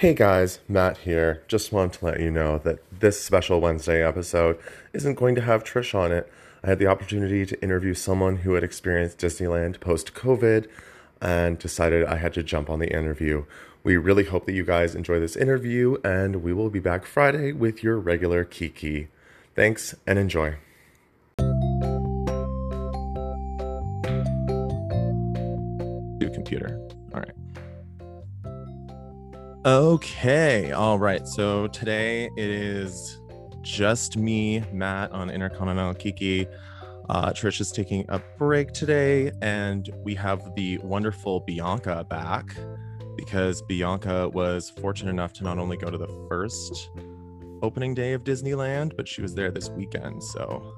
Hey guys, Matt here. Just wanted to let you know that this special Wednesday episode isn't going to have Trish on it. I had the opportunity to interview someone who had experienced Disneyland post-COVID and decided I had to jump on the interview. We really hope that you guys enjoy this interview, and we will be back Friday with your regular Kiki. Thanks and enjoy. Computer. All right. Okay, all right, so today it is just me, Matt, on Intercontinental Kiki. Trish is taking a break today, and we have the wonderful Bianca back because Bianca was fortunate enough to not only go to the first opening day of Disneyland, but she was there this weekend, so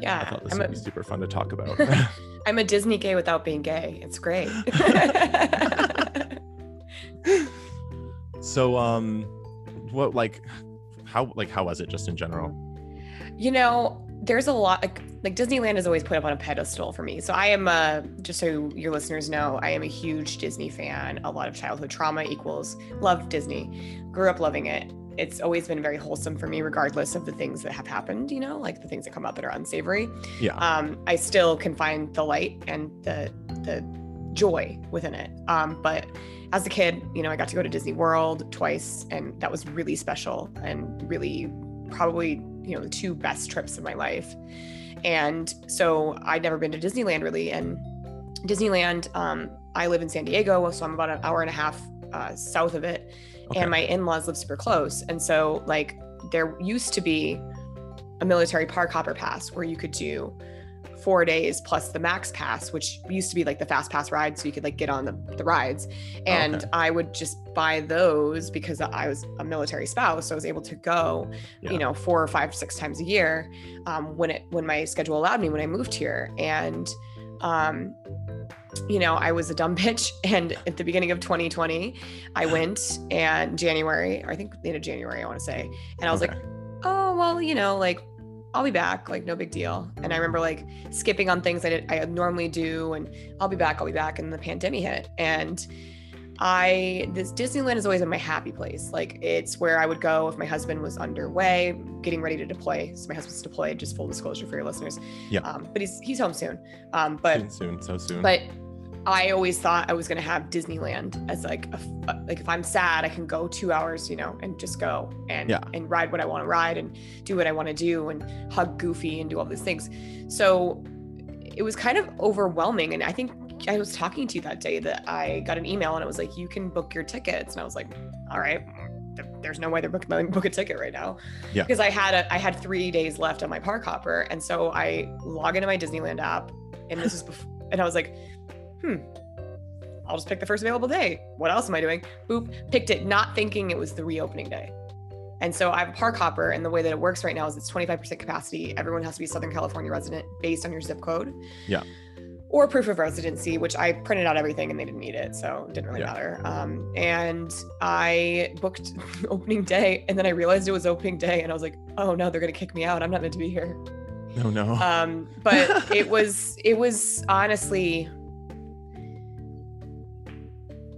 yeah, I thought this would be super fun to talk about. I'm a Disney gay without being gay. It's great. So, how was it just in general? You know, there's a lot, like Disneyland is always put up on a pedestal for me. So I am just so your listeners know, I am a huge Disney fan. A lot of childhood trauma equals love Disney, grew up loving it. It's always been very wholesome for me, regardless of the things that have happened, you know, like the things that come up that are unsavory. Yeah. I still can find the light and the joy within it. But as a kid, you know, I got to go to Disney World twice, and that was really special and really probably, you know, the two best trips of my life. And so I'd never been to Disneyland really. And Disneyland, I live in San Diego, so I'm about an hour and a half south of it. Okay. And my in-laws live super close. And so like there used to be a military park hopper pass where you could do 4 days plus the max pass, which used to be like the fast pass ride, so you could like get on the rides. And okay. I would just buy those because I was a military spouse, so I was able to go, yeah, you know, 4 or 5, 6 times a year when my schedule allowed me when I moved here. And you know, I was a dumb bitch, and at the beginning of 2020 I went and January, I want to say, and I was okay, like, oh well, you know, like I'll be back, like no big deal. And I remember like skipping on things I normally do, and I'll be back. And the pandemic hit, and Disneyland is always in my happy place. Like it's where I would go if my husband was underway, getting ready to deploy. So my husband's deployed, just full disclosure for your listeners. Yeah. But he's home soon. Soon. But I always thought I was gonna have Disneyland as like like if I'm sad, I can go 2 hours, you know, and just go and ride what I want to ride and do what I want to do and hug Goofy and do all these things. So it was kind of overwhelming. And I think I was talking to you that day that I got an email and it was like, you can book your tickets. And I was like, all right, there's no way they're book a ticket right now. Yeah. Because I had 3 days left on my park hopper. And so I log into my Disneyland app, and this was before, and I was like, I'll just pick the first available day. What else am I doing? Boop, picked it, not thinking it was the reopening day. And so I have a park hopper, and the way that it works right now is it's 25% capacity. Everyone has to be a Southern California resident based on your zip code. Yeah. Or proof of residency, which I printed out everything and they didn't need it, so it didn't really matter. And I booked opening day, and then I realized it was opening day, and I was like, oh no, they're gonna kick me out. I'm not meant to be here. Oh no. But it was honestly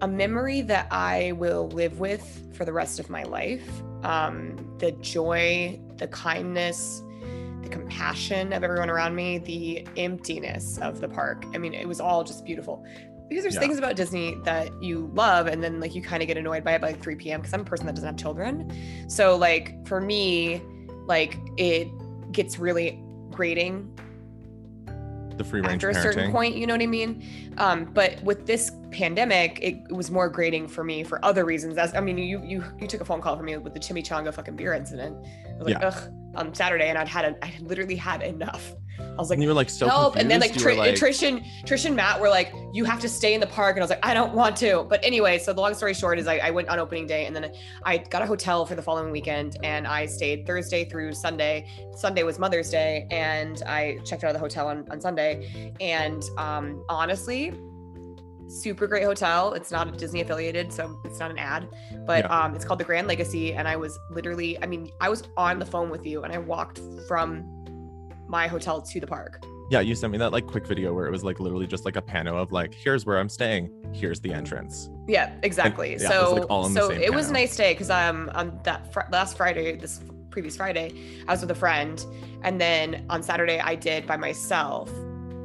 a memory that I will live with for the rest of my life. The joy, the kindness, the compassion of everyone around me, the emptiness of the park. I mean, it was all just beautiful. Because there's things about Disney that you love, and then like you kind of get annoyed by it by like 3 p.m. because I'm a person that doesn't have children. So like for me, like it gets really grating. The free range after a certain point, you know what I mean? But with this pandemic, it was more grating for me for other reasons. You took a phone call from me with the chimichanga fucking beer incident. I was like, ugh, on Saturday, and I had literally had enough. I was like, and you were like, so help. Confused. And then like, Trish and Matt were like, you have to stay in the park. And I was like, I don't want to. But anyway, so the long story short is I went on opening day, and then I got a hotel for the following weekend, and I stayed Thursday through Sunday. Sunday was Mother's Day, and I checked out of the hotel on Sunday. And honestly, super great hotel. It's not Disney affiliated, so it's not an ad, but it's called the Grand Legacy. And I was literally, I was on the phone with you, and I walked from my hotel to the park. Yeah, you sent me that like quick video where it was like literally just like a pano of like, here's where I'm staying, here's the entrance. Yeah, exactly. Like, yeah, so like all in the same it was a nice day because on that previous Friday, I was with a friend, and then on Saturday I did by myself.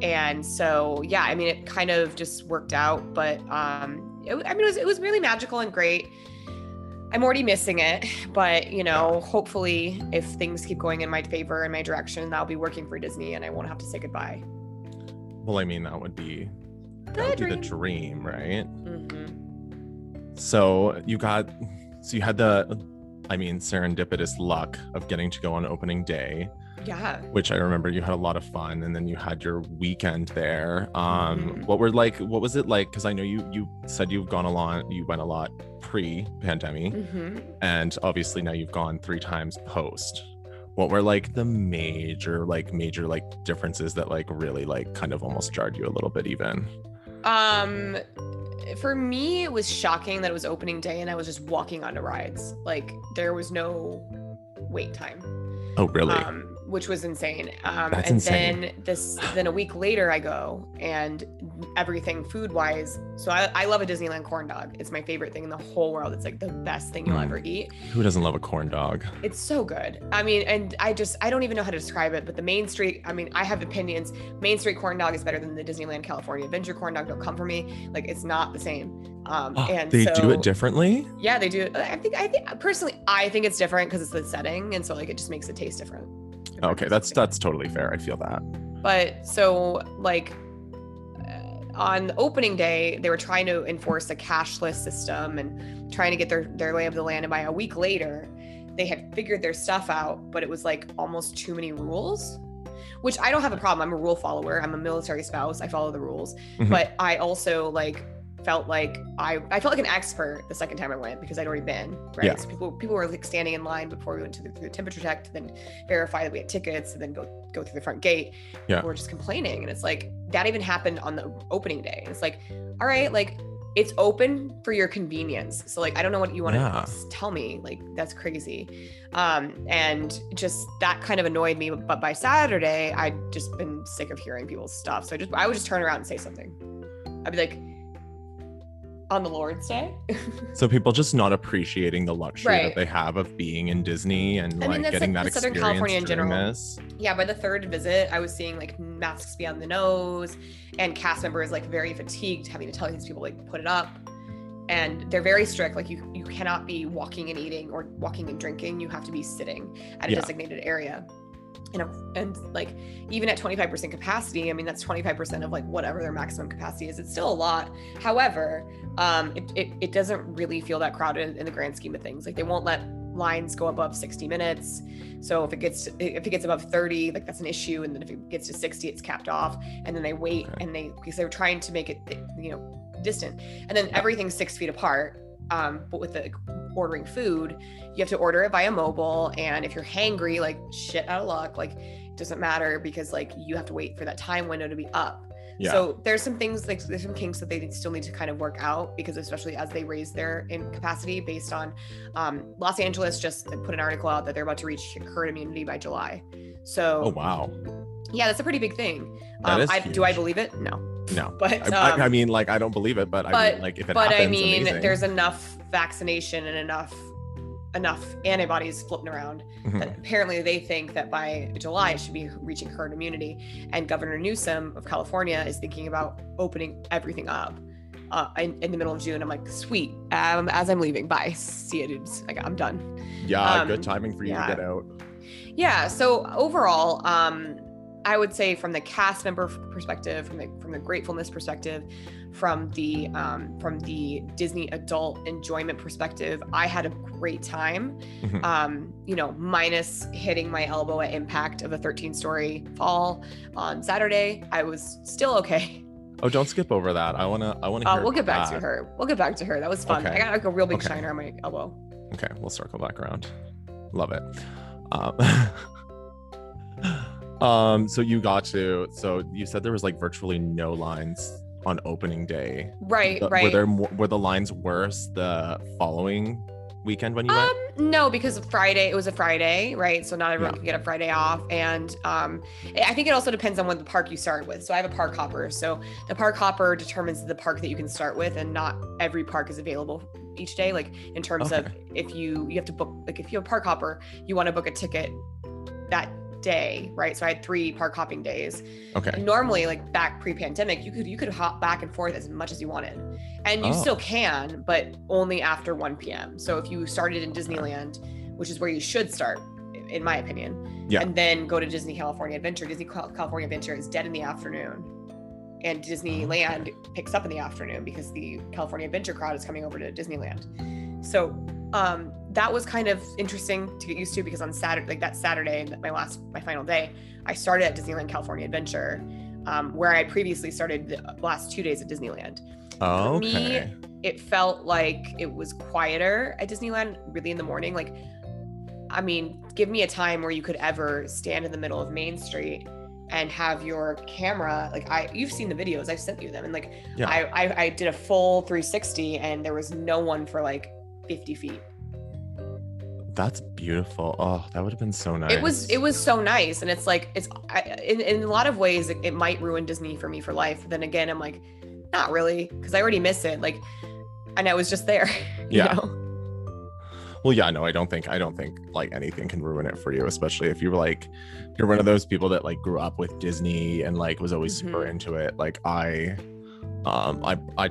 And so, yeah, I mean, it kind of just worked out, but it was really magical and great. I'm already missing it, but you know, hopefully if things keep going in my favor and my direction, I'll be working for Disney and I won't have to say goodbye. Well, I mean, that would be the dream, right? Mm-hmm. So you had the, I mean, serendipitous luck of getting to go on opening day. Yeah. Which I remember you had a lot of fun, and then you had your weekend there. Mm-hmm. What was it like? Because I know you said you went a lot pre-pandemic, mm-hmm. and obviously now you've gone 3 times post. What were the major differences that really kind of almost jarred you a little bit even? For me, it was shocking that it was opening day and I was just walking onto rides. There was no wait time. Oh, really? Which was insane. That's insane. Then a week later I go, and everything food wise. So I love a Disneyland corn dog. It's my favorite thing in the whole world. It's the best thing you'll ever eat. Who doesn't love a corn dog? It's so good. I mean, and I don't even know how to describe it, but the Main Street, I mean, I have opinions. Main Street corn dog is better than the Disneyland California Adventure corn dog. Don't come for me. It's not the same. Do it differently? Yeah, they do it. I think it's different because it's the setting. And so it just makes it taste different. Okay, that's totally fair. I feel that. But so on opening day, they were trying to enforce a cashless system and trying to get their lay of the land. And by a week later, they had figured their stuff out, but it was almost too many rules, which I don't have a problem. I'm a rule follower. I'm a military spouse. I follow the rules. Mm-hmm. But I also felt like an expert the second time I went because I'd already been, right? Yeah. So people were standing in line before we went through the temperature check to then verify that we had tickets and then go through the front gate. Yeah. People were just complaining, and it's that even happened on the opening day. It's all right, it's open for your convenience. So I don't know what you want to tell me. That's crazy. And just that kind of annoyed me. But by Saturday, I'd just been sick of hearing people's stuff. So I would just turn around and say something. I'd be on the Lord's Day. So people just not appreciating the luxury that they have of being in Disney and getting that experience. Southern California in general. This. Yeah, by the third visit, I was seeing masks beyond the nose and cast members very fatigued, having to tell these people put it up. And they're very strict. You cannot be walking and eating or walking and drinking. You have to be sitting at a designated area. And even at 25% capacity, I mean, that's 25% of whatever their maximum capacity is. It's still a lot. However, it doesn't really feel that crowded in the grand scheme of things. They won't let lines go above 60 minutes. So if it gets above 30, that's an issue. And then if it gets to 60, it's capped off. And then they wait because they were trying to make it, distant. And then everything's 6 feet apart. But with the ordering food, you have to order it via mobile, and if you're hangry, shit out of luck, it doesn't matter because you have to wait for that time window to be up. Yeah. So there's some things there's some kinks that they still need to kind of work out, because especially as they raise their in capacity based on Los Angeles just put an article out that they're about to reach herd immunity by July. So oh wow, yeah, that's a pretty big thing. Do I believe it? No, but I mean, I don't believe it, but I mean, if it happens, I mean, amazing. There's enough vaccination and enough antibodies floating around that apparently they think that by July it should be reaching herd immunity. And Governor Newsom of California is thinking about opening everything up in the middle of June. I'm sweet. As I'm leaving, bye. See you, dudes. I'm done. Yeah, good timing for you to get out. Yeah. So overall, I would say from the cast member perspective, from the gratefulness perspective, from the Disney adult enjoyment perspective, I had a great time. Mm-hmm. Minus hitting my elbow at impact of a 13-story fall on Saturday, I was still okay. Oh, don't skip over that. I wanna. We'll get back to her. That was fun. Okay. I got a real big shiner on my elbow. Okay, we'll circle back around. Love it. So you said there was virtually no lines on opening day. Right. Were the lines worse the following weekend when you went? No, because Friday, it was a Friday, right? So not everyone can get a Friday off. And I think it also depends on what the park you started with. So I have a park hopper. So the park hopper determines the park that you can start with, and not every park is available each day. Like in terms of if you have to book, like if you have a park hopper, you want to book a ticket that day, right? So I had 3 park hopping days. Okay. And normally, like back pre-pandemic, you could hop back and forth as much as you wanted, and you still can, but only after 1 p.m. So if you started in Disneyland, which is where you should start, in my opinion, and then go to Disney California Adventure. Disney California Adventure is dead in the afternoon, and Disneyland picks up in the afternoon because the California Adventure crowd is coming over to Disneyland. So that was kind of interesting to get used to, because on Saturday, like that Saturday, my final day, I started at Disneyland California Adventure, where I previously started the last 2 days at Disneyland. Oh, okay. For me, it felt like it was quieter at Disneyland, really in the morning. Like, I mean, give me a time where you could ever stand in the middle of Main Street and have your camera, like you've seen the videos, I've sent you them. And like, I did a full 360 and there was no one for like 50 feet. That's beautiful. Oh, that would have been so nice. It was so nice. And it's like, in a lot of ways, it might ruin Disney for me for life. But then again, I'm like, not really, because I already miss it. Like, and I was just there. You know? Well, yeah, no, I don't think like anything can ruin it for you, especially if you were like, you're one of those people that like grew up with Disney and like was always super into it. Like I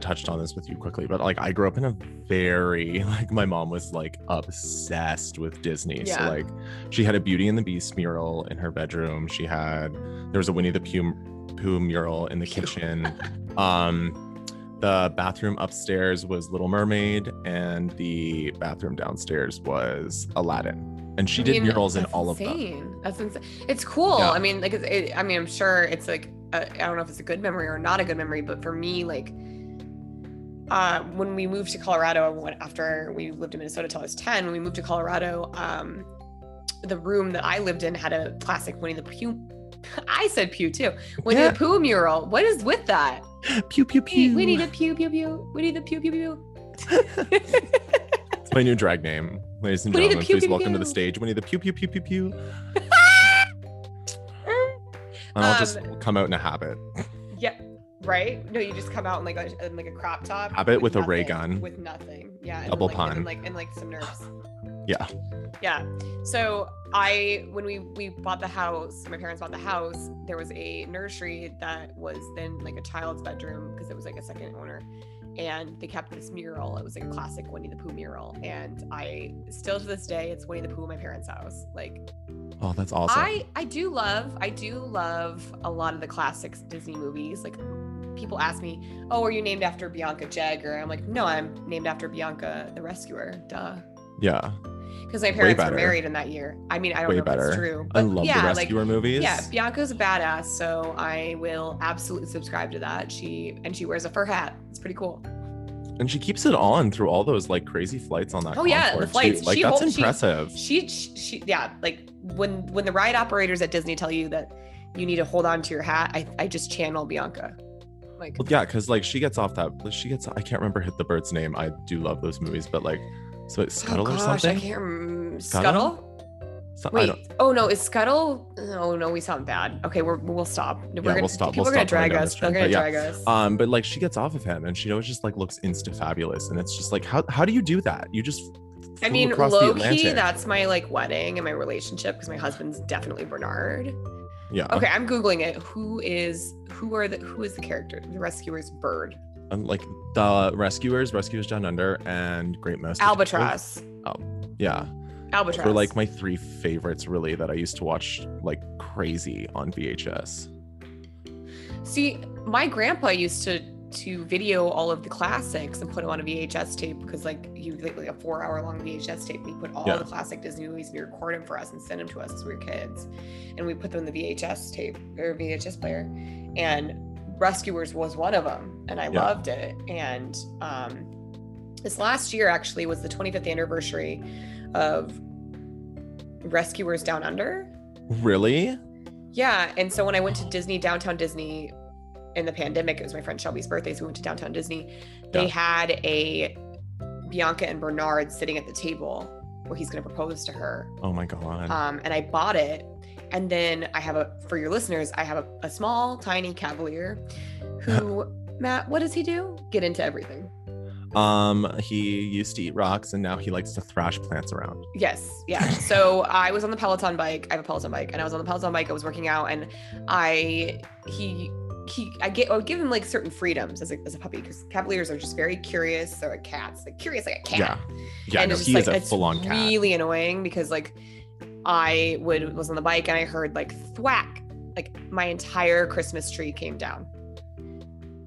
touched on this with you quickly, but like I grew up in a very, like my mom was like obsessed with Disney. Yeah. So like she had a Beauty and the Beast mural in her bedroom. There was a Winnie the Pooh mural in the kitchen. The bathroom upstairs was Little Mermaid, and the bathroom downstairs was Aladdin. And she did murals in all of them. That's insane. It's cool. Yeah. I mean, like, I'm sure it's like, I don't know if it's a good memory or not a good memory, but for me, like, when we moved to Colorado, after we lived in Minnesota till I was 10, when we moved to Colorado, the room that I lived in had a classic Winnie the Pooh. I said Pooh too. Winnie the Pooh mural. What is with that? Pew pew pew. Winnie the Pooh pew pew. Winnie the Pooh pew pew. It's my new drag name, ladies and gentlemen. Please welcome to the stage, Winnie the Pooh pew pew pew pew. And I'll just come out in a habit. Yeah, right? No, you just come out in like a crop top. Habit with a ray gun. With nothing. Yeah. And double pun. And some nerves. Yeah. Yeah. So when we bought the house, my parents bought the house, there was a nursery that was then like a child's bedroom because it was like a second owner. And they kept this mural. It was like a classic Winnie the Pooh mural. And I still to this day, it's Winnie the Pooh in my parents' house. Like, oh, that's awesome. I do love a lot of the classics Disney movies. Like, people ask me, oh, are you named after Bianca Jagger? I'm like, no, I'm named after Bianca the Rescuer. Duh. Yeah. Because my parents were married in that year. I mean, I don't know if that's true. But I love the Rescuer movies. Yeah, Bianca's a badass, so I will absolutely subscribe to that. She wears a fur hat. It's pretty cool. And she keeps it on through all those like crazy flights on that. Oh yeah, the flights. Too. Like that's impressive. Like when the ride operators at Disney tell you that you need to hold on to your hat, I just channel Bianca. Like, well, yeah, because like she gets I can't remember the bird's name. I do love those movies, but like. So it's Scuttle or something? I can't remember. Scuttle? Wait. Oh, no. Is Scuttle? Oh, no. We sound bad. Okay. We'll stop. We'll stop. People are going to drag us. They're going to drag us. But like she gets off of him and she always just like looks insta-fabulous. And it's just like, how do you do that? You just I mean, low-key, that's my like wedding and my relationship because my husband's definitely Bernard. Yeah. Okay. I'm Googling it. Who is the character? The Rescuer's bird. Like the Rescuers Down Under, and Great Mouse Albatross. Oh, yeah. Albatross. Those were like my 3 favorites, really, that I used to watch like crazy on VHS. See, my grandpa used to video all of the classics and put them on a VHS tape because, like, you like a 4-hour-long VHS tape. We put all the classic Disney movies and you record them for us and send them to us as we were kids, and we put them in the VHS tape or VHS player, and Rescuers was one of them, and I loved it. And this last year actually was the 25th anniversary of Rescuers Down Under. Really? Yeah. And so when I went to Disney, Downtown Disney, in the pandemic, it was my friend Shelby's birthday, so we went to Downtown Disney. They had a Bianca and Bernard sitting at the table where he's going to propose to her. Oh my God. And I bought it. And then I have for your listeners, I have a small, tiny cavalier who, Matt, what does he do? Get into everything. He used to eat rocks and now he likes to thrash plants around. Yes. Yeah. So I was on the Peloton bike. I have a Peloton bike and I was on the Peloton bike. I was working out and I would give him like certain freedoms as a puppy because Cavaliers are just very curious. They're like cats, like curious like a cat. Yeah. And no, he is like, a full-on cat. It's really annoying because like I was on the bike and I heard like thwack, like my entire Christmas tree came down.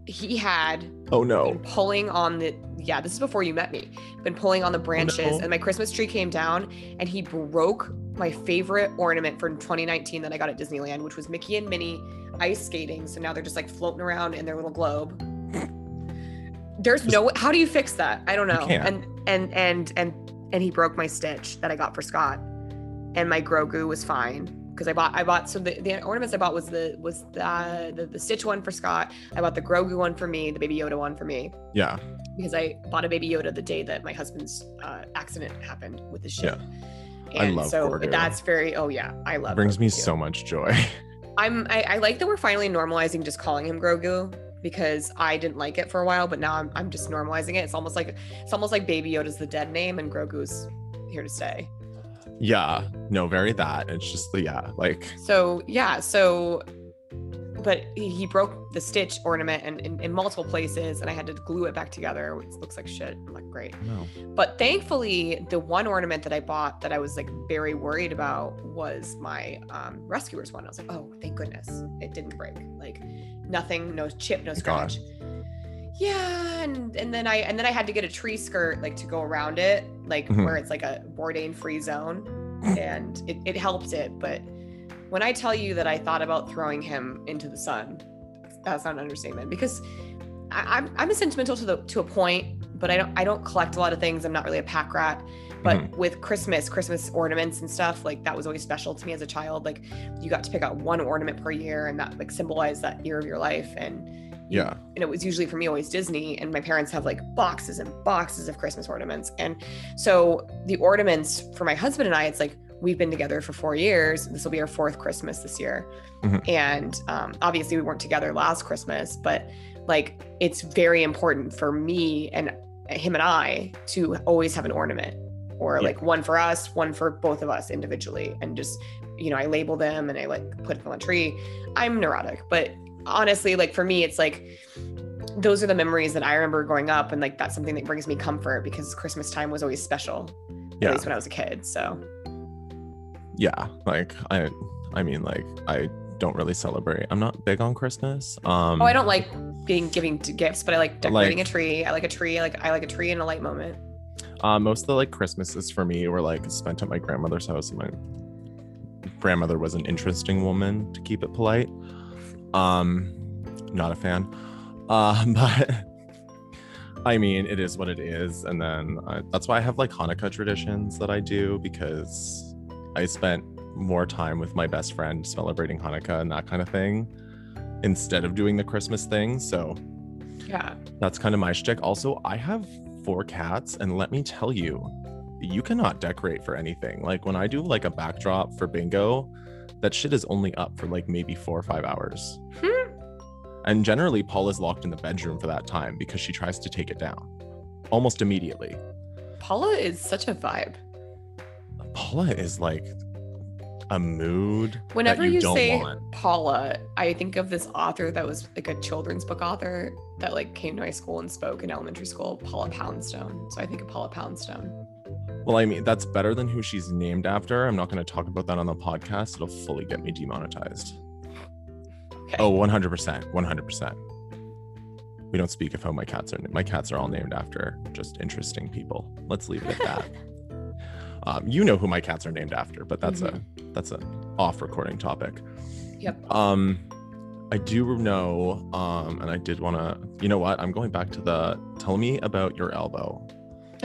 He had been pulling on the this is before you met me, been pulling on the branches and my Christmas tree came down and he broke my favorite ornament from 2019 that I got at Disneyland, which was Mickey and Minnie ice skating. So now they're just like floating around in their little globe. How do you fix that? I don't know. And he broke my Stitch that I got for Scott, and my Grogu was fine. Because the ornaments I bought was the Stitch one for Scott. I bought the Grogu one for me, the Baby Yoda one for me. Yeah. Because I bought a Baby Yoda the day that my husband's accident happened with his ship. Yeah. And I love so Gordo. That's very, I love it. Brings me so much joy. I like that we're finally normalizing just calling him Grogu, because I didn't like it for a while, but now I'm just normalizing it. It's almost like Baby Yoda's the dead name and Grogu's here to stay. Yeah, no, very that. It's just but he broke the Stitch ornament and in multiple places, and I had to glue it back together, which looks like shit. I'm like, great. No. But thankfully, the one ornament that I bought that I was like very worried about was my Rescuers one. I was like, oh, thank goodness, it didn't break. Like nothing, no chip, no scratch. God. Yeah, and then I had to get a tree skirt like to go around it, like where it's like a Bourdain free zone, and it helped it. But when I tell you that I thought about throwing him into the sun, that's not an understatement, because I'm a sentimental to a point, but I don't collect a lot of things. I'm not really a pack rat, but with Christmas ornaments and stuff, like that was always special to me as a child. Like you got to pick out one ornament per year, and that like symbolized that year of your life. And yeah, and it was usually for me always Disney, and my parents have like boxes and boxes of Christmas ornaments. And so the ornaments for my husband and I, it's like we've been together for 4 years. This will be our fourth Christmas this year. And obviously we weren't together last Christmas, but like it's very important for me and him and I to always have an ornament, or like one for us, one for both of us individually. And just, I label them and I like put them on a tree. I'm neurotic, but honestly, like for me, it's like those are the memories that I remember growing up, and like that's something that brings me comfort because Christmas time was always special, at least when I was a kid. So yeah, like I mean, like I don't really celebrate. I'm not big on Christmas. I don't like giving gifts, but I like decorating a tree. I like a tree. I like a tree in a light moment. Most of the like Christmases for me were like spent at my grandmother's house, and my grandmother was an interesting woman, to keep it polite. Not a fan, but I mean, it is what it is. And then that's why I have like Hanukkah traditions that I do, because I spent more time with my best friend celebrating Hanukkah and that kind of thing instead of doing the Christmas thing. So yeah, that's kind of my shtick. Also, I have 4 cats, and let me tell you, you cannot decorate for anything. Like when I do like a backdrop for bingo, that shit is only up for like maybe 4 or 5 hours. And generally Paula's locked in the bedroom for that time because she tries to take it down almost immediately. Paula is such a vibe. Paula is like a mood. Whenever that you don't say want. Paula, I think of this author that was like a children's book author that like came to my school and spoke in elementary school, Paula Poundstone. So I think of Paula Poundstone. Well, I mean, that's better than who she's named after. I'm not going to talk about that on the podcast. It'll fully get me demonetized. Okay. Oh, 100%. 100%. We don't speak of how my cats are all named after just interesting people. Let's leave it at that. You know who my cats are named after, but that's that's an off recording topic. Yep. I do know, and I did want to, you know what? I'm going back to tell me about your elbow.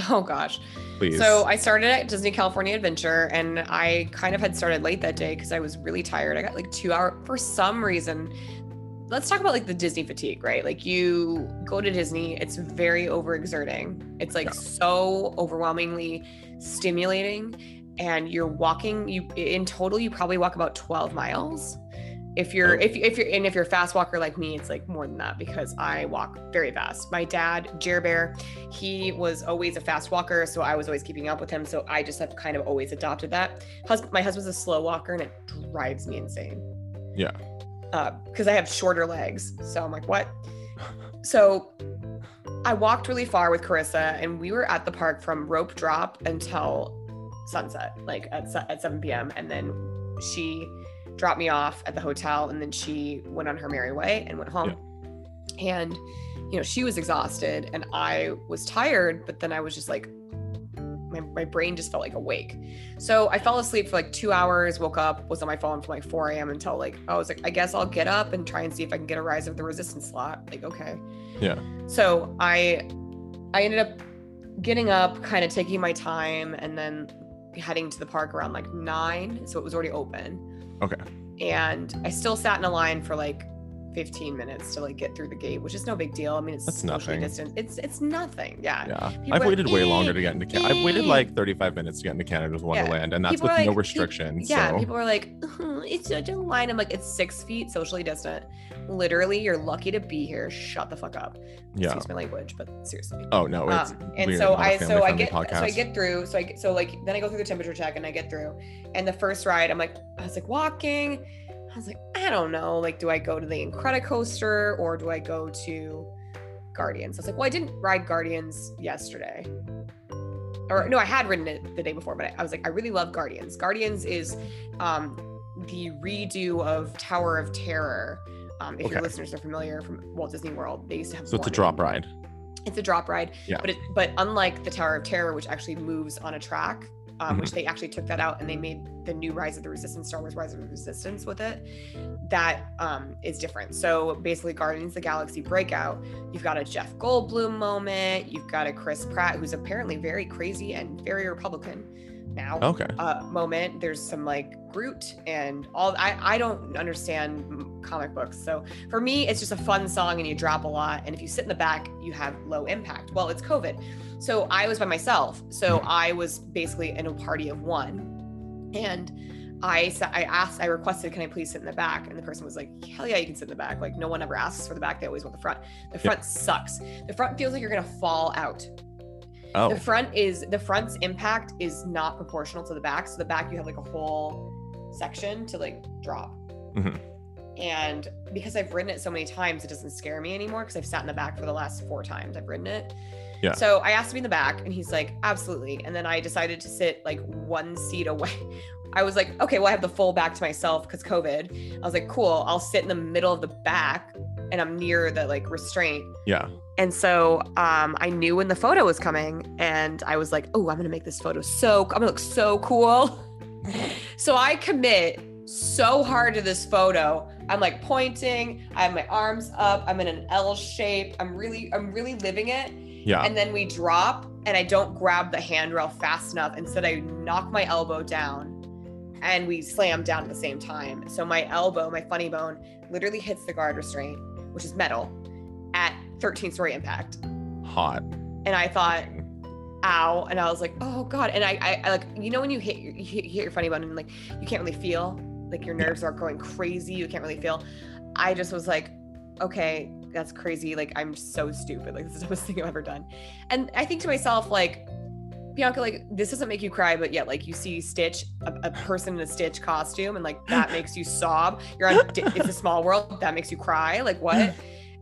Oh gosh. Please. So I started at Disney California Adventure, and I kind of had started late that day because I was really tired. I got like 2 hours for some reason. Let's talk about like the Disney fatigue, right? Like you go to Disney, it's very overexerting. It's like so overwhelmingly stimulating, and you're walking. You in total, you probably walk about 12 miles. If you're a fast walker like me, it's like more than that because I walk very fast. My dad, Jer Bear, he was always a fast walker, so I was always keeping up with him. So I just have kind of always adopted that. My husband's a slow walker, and it drives me insane. Yeah. Because I have shorter legs, so I'm like, what? So I walked really far with Carissa, and we were at the park from rope drop until sunset, like at 7 p.m. And then she dropped me off at the hotel, and then she went on her merry way and went home. Yeah. And you know, she was exhausted and I was tired, but then I was just like, my brain just felt like awake. So I fell asleep for like 2 hours, woke up, was on my phone from like 4 a.m. until like, I was like, I guess I'll get up and try and see if I can get a Rise of the Resistance slot. Like, okay. Yeah. So I ended up getting up, kind of taking my time, and then heading to the park around like 9. So it was already open. Okay. And I still sat in a line for like 15 minutes to like get through the gate, which is no big deal. I mean, it's socially distant. It's nothing. Yeah. Yeah. People I've waited way longer to get into Canada. I've waited like 35 minutes to get into Canada's Wonderland, and that's people with like, no restrictions. Yeah. So. People are like, it's such a line. I'm like, it's 6 feet socially distant. Literally, you're lucky to be here. Shut the fuck up. Yeah. Excuse my language, but seriously. Oh no. It's and so I get through. So then I go through the temperature check and I get through. And the first ride, I was walking. I was like, I don't know. Like, do I go to the Incredicoaster or do I go to Guardians? I was like, well, I didn't ride Guardians yesterday. Or no, I had ridden it the day before, but I was like, I really love Guardians. Guardians is the redo of Tower of Terror. If your listeners are familiar from Walt Disney World, they used to have. So it's a drop ride. It's a drop ride. Yeah. But unlike the Tower of Terror, which actually moves on a track. Which they actually took that out and they made the new Rise of the Resistance, Star Wars Rise of the Resistance with it. That is different. So basically Guardians of the Galaxy Breakout, you've got a Jeff Goldblum moment, you've got a Chris Pratt, who's apparently very crazy and very Republican now, moment. There's some like Groot and all, I don't understand comic books. So for me, it's just a fun song and you drop a lot. And if you sit in the back, you have low impact. Well, it's COVID. So I was by myself. So I was basically in a party of one. And I requested, can I please sit in the back? And the person was like, hell yeah, you can sit in the back. Like no one ever asks for the back. They always want the front. The front sucks. The front feels like you're going to fall out. Oh. The front's impact is not proportional to the back. So the back, you have like a whole section to like drop. Mm-hmm. And because I've ridden it so many times, it doesn't scare me anymore because I've sat in the back for the last 4 times I've ridden it. Yeah. So I asked him in the back and he's like, absolutely. And then I decided to sit like one seat away. I was like, okay, well, I have the full back to myself because COVID. I was like, cool, I'll sit in the middle of the back and I'm near the like restraint. Yeah. And so I knew when the photo was coming and I was like, oh, I'm going to make this photo so, I'm going to look so cool. So I commit so hard to this photo. I'm like pointing, I have my arms up, I'm in an L shape. I'm really living it. Yeah. And then we drop and I don't grab the handrail fast enough. Instead, I knock my elbow down and we slam down at the same time. So my elbow, my funny bone, literally hits the guard restraint, which is metal, at 13-story impact. Hot. And I thought, ow. And I was like, oh God. And I like, you know, when you hit your funny bone and like, you can't really feel, like your nerves are going crazy. You can't really feel. I just was like, okay, that's crazy. Like, I'm so stupid. Like, this is the dumbest thing I've ever done. And I think to myself, like, Bianca, like, this doesn't make you cry, but yet, like, you see Stitch, a person in a Stitch costume, and like, that makes you sob. You're on It's a Small World. That makes you cry. Like, what?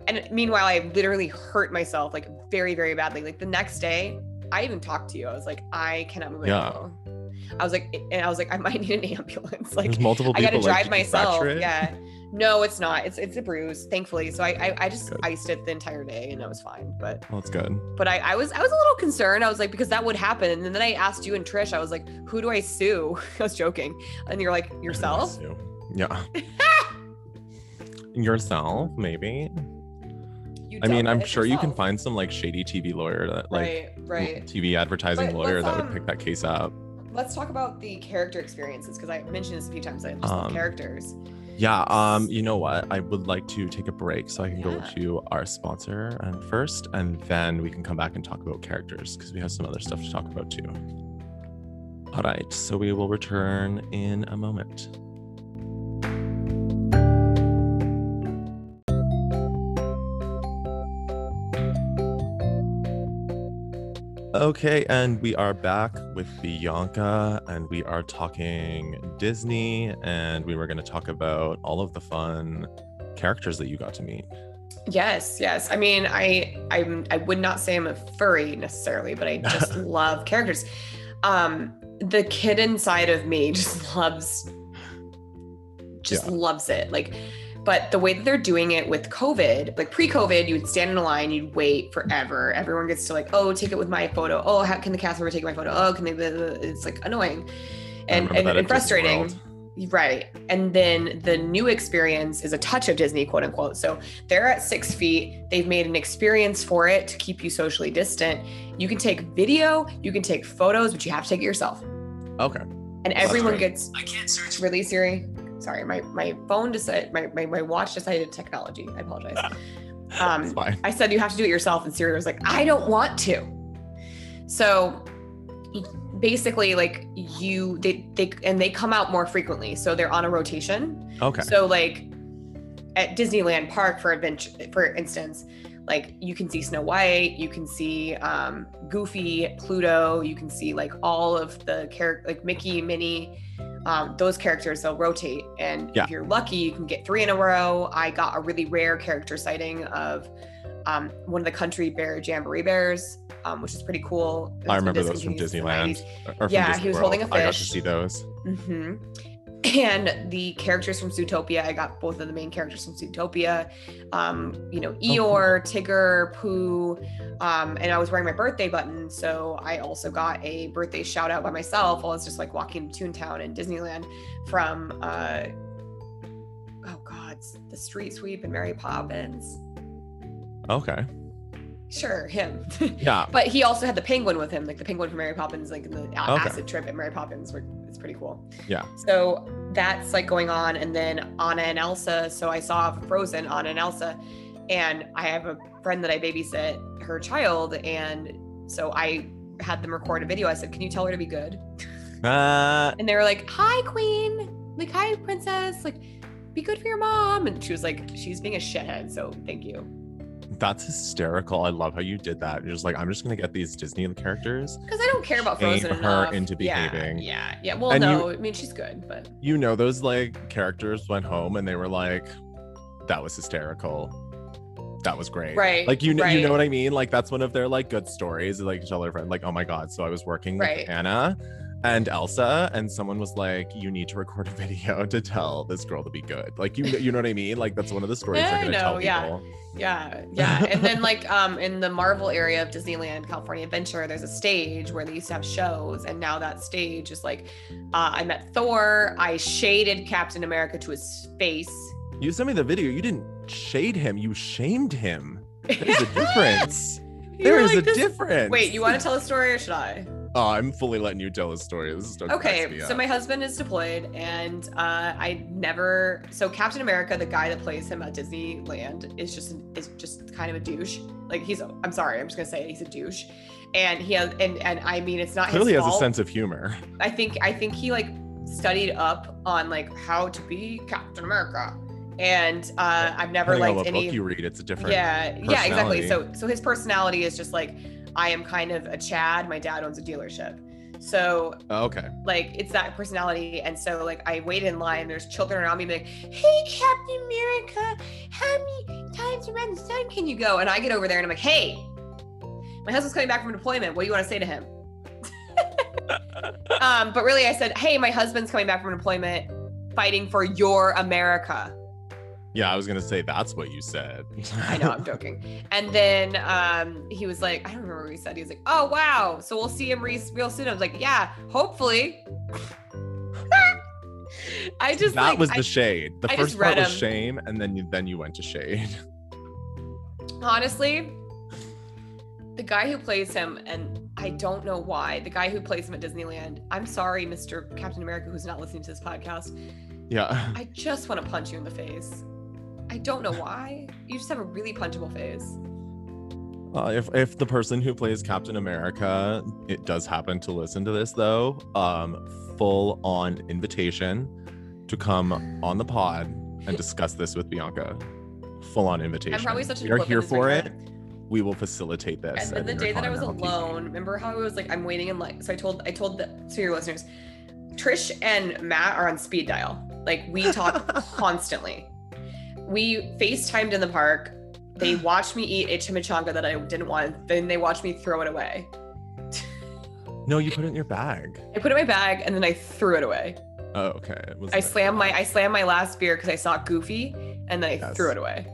And meanwhile, I literally hurt myself, like, very, very badly. Like, the next day, I even talked to you. I was like, I cannot move my elbow. I might need an ambulance. Like, there's multiple people, I gotta drive myself. Yeah. No, it's not. It's a bruise, thankfully. So I just iced it the entire day and I was fine. But well, it's good. But I was a little concerned. I was like, because that would happen. And then I asked you and Trish, I was like, who do I sue? I was joking. And you're like, yourself? Yeah. Yourself, maybe. I mean, I'm sure you can find some like shady TV lawyer that like TV advertising lawyer that would pick that case up. Let's talk about the character experiences because I mentioned this a few times. I just love characters. Yeah. You know what? I would like to take a break so I can go to our sponsor first, and then we can come back and talk about characters because we have some other stuff to talk about too. All right. So we will return in a moment. Okay, and we are back with Bianca, and we are talking Disney, and we were going to talk about all of the fun characters that you got to meet. Yes. I mean, I would not say I'm a furry necessarily, but I just love characters. The kid inside of me just loves it. Like, but the way that they're doing it with COVID, like pre-COVID, you would stand in a line, you'd wait forever. Everyone gets to like, oh, take it with my photo. Oh, how can the cast member take my photo? Oh, can they? Blah, blah, blah. It's like annoying and frustrating. Right. And then the new experience is a touch of Disney, quote unquote. So they're at 6 feet. They've made an experience for it to keep you socially distant. You can take video, you can take photos, but you have to take it yourself. Okay. And everyone gets, I can't search. Really, Siri? Sorry, my phone decided, my watch decided technology. I apologize. That's fine. I said, you have to do it yourself. And Siri was like, I don't want to. So basically like they come out more frequently. So they're on a rotation. Okay. So like at Disneyland Park for instance, like you can see Snow White, you can see Goofy, Pluto, you can see like all of the characters, like Mickey, Minnie, those characters, they'll rotate. And if you're lucky, you can get 3 in a row. I got a really rare character sighting of one of the country bear jamboree bears, which is pretty cool. I remember those from Disneyland. He was holding a fish. I got to see those. Mm-hmm. And the characters from Zootopia, I got both of the main characters from Zootopia, Eeyore, Tigger, Pooh, and I was wearing my birthday button, so I also got a birthday shout out by myself while I was just like walking to Toontown in Disneyland from the street sweep and Mary Poppins. Okay. Sure, him. Yeah. But he also had the penguin with him, like the penguin from Mary Poppins, like the acid trip at Mary Poppins, where it's pretty cool. Yeah. So that's like going on. And then Anna and Elsa. So I saw Frozen, Anna and Elsa. And I have a friend that I babysit her child. And so I had them record a video. I said, can you tell her to be good? And they were like, hi, queen. Like, hi, princess. Like, be good for your mom. And she was like, she's being a shithead. So thank you. That's hysterical. I love how you did that. You're just like, I'm just going to get these Disney characters. Because I don't care about Frozen enough. Her into behaving. Yeah. Well, and no, she's good, but. You know, those like characters went home and they were like, that was hysterical. That was great. Right. Like, you know what I mean? Like, that's one of their like good stories. Like, tell their friend, like, oh my God. So I was working with Anna and Elsa, and someone was like, you need to record a video to tell this girl to be good. Like, you know what I mean? Like, that's one of the stories they're going to tell people. Yeah. And then like in the Marvel area of Disneyland, California Adventure, there's a stage where they used to have shows. And now that stage is like, I met Thor. I shaded Captain America to his face. You sent me the video. You didn't shade him. You shamed him. There's a difference. There is a difference. Wait, you want to tell a story or should I? Oh, I'm fully letting you tell a story. This is okay. So my husband is deployed, and so Captain America, the guy that plays him at Disneyland, is just kind of a douche. Like I'm sorry, I'm just gonna say it, he's a douche, and he has, and I mean, it's not clearly his fault. Has a sense of humor. I think he like studied up on like how to be Captain America, and I've never liked what any book you read. It's a different exactly. So his personality is just like, I am kind of a Chad. My dad owns a dealership. So like it's that personality. And so like I waited in line, there's children around me like, hey, Captain America, how many times around the sun can you go? And I get over there and I'm like, hey, my husband's coming back from deployment. What do you want to say to him? But really I said, hey, my husband's coming back from deployment, fighting for your America. Yeah, I was going to say, that's what you said. I know, I'm joking. And then he was like, I don't remember what he said. He was like, oh, wow. So we'll see him real soon. I was like, yeah, hopefully. I just That like, was I, the shade. The I first part was him. Shame, and then you went to shade. Honestly, the guy who plays him, and I don't know why, the guy who plays him at Disneyland, I'm sorry, Mr. Captain America, who's not listening to this podcast, Yeah. I just want to punch you in the face. I don't know why. You just have a really punchable face. If the person who plays Captain America, it does happen to listen to this though, full on invitation to come on the pod and discuss this with Bianca. Full on invitation. I'm probably such a You're here for it. We will facilitate this. And the day that I was alone, remember how I was like, I'm waiting in line. So I told to your listeners, Trish and Matt are on speed dial. Like we talk constantly. We FaceTimed in the park. They watched me eat a chimichanga that I didn't want. Then they watched me throw it away. No, you put it in your bag. I put it in my bag and then I threw it away. Oh, okay. I slammed my last beer because I saw Goofy and then I threw it away.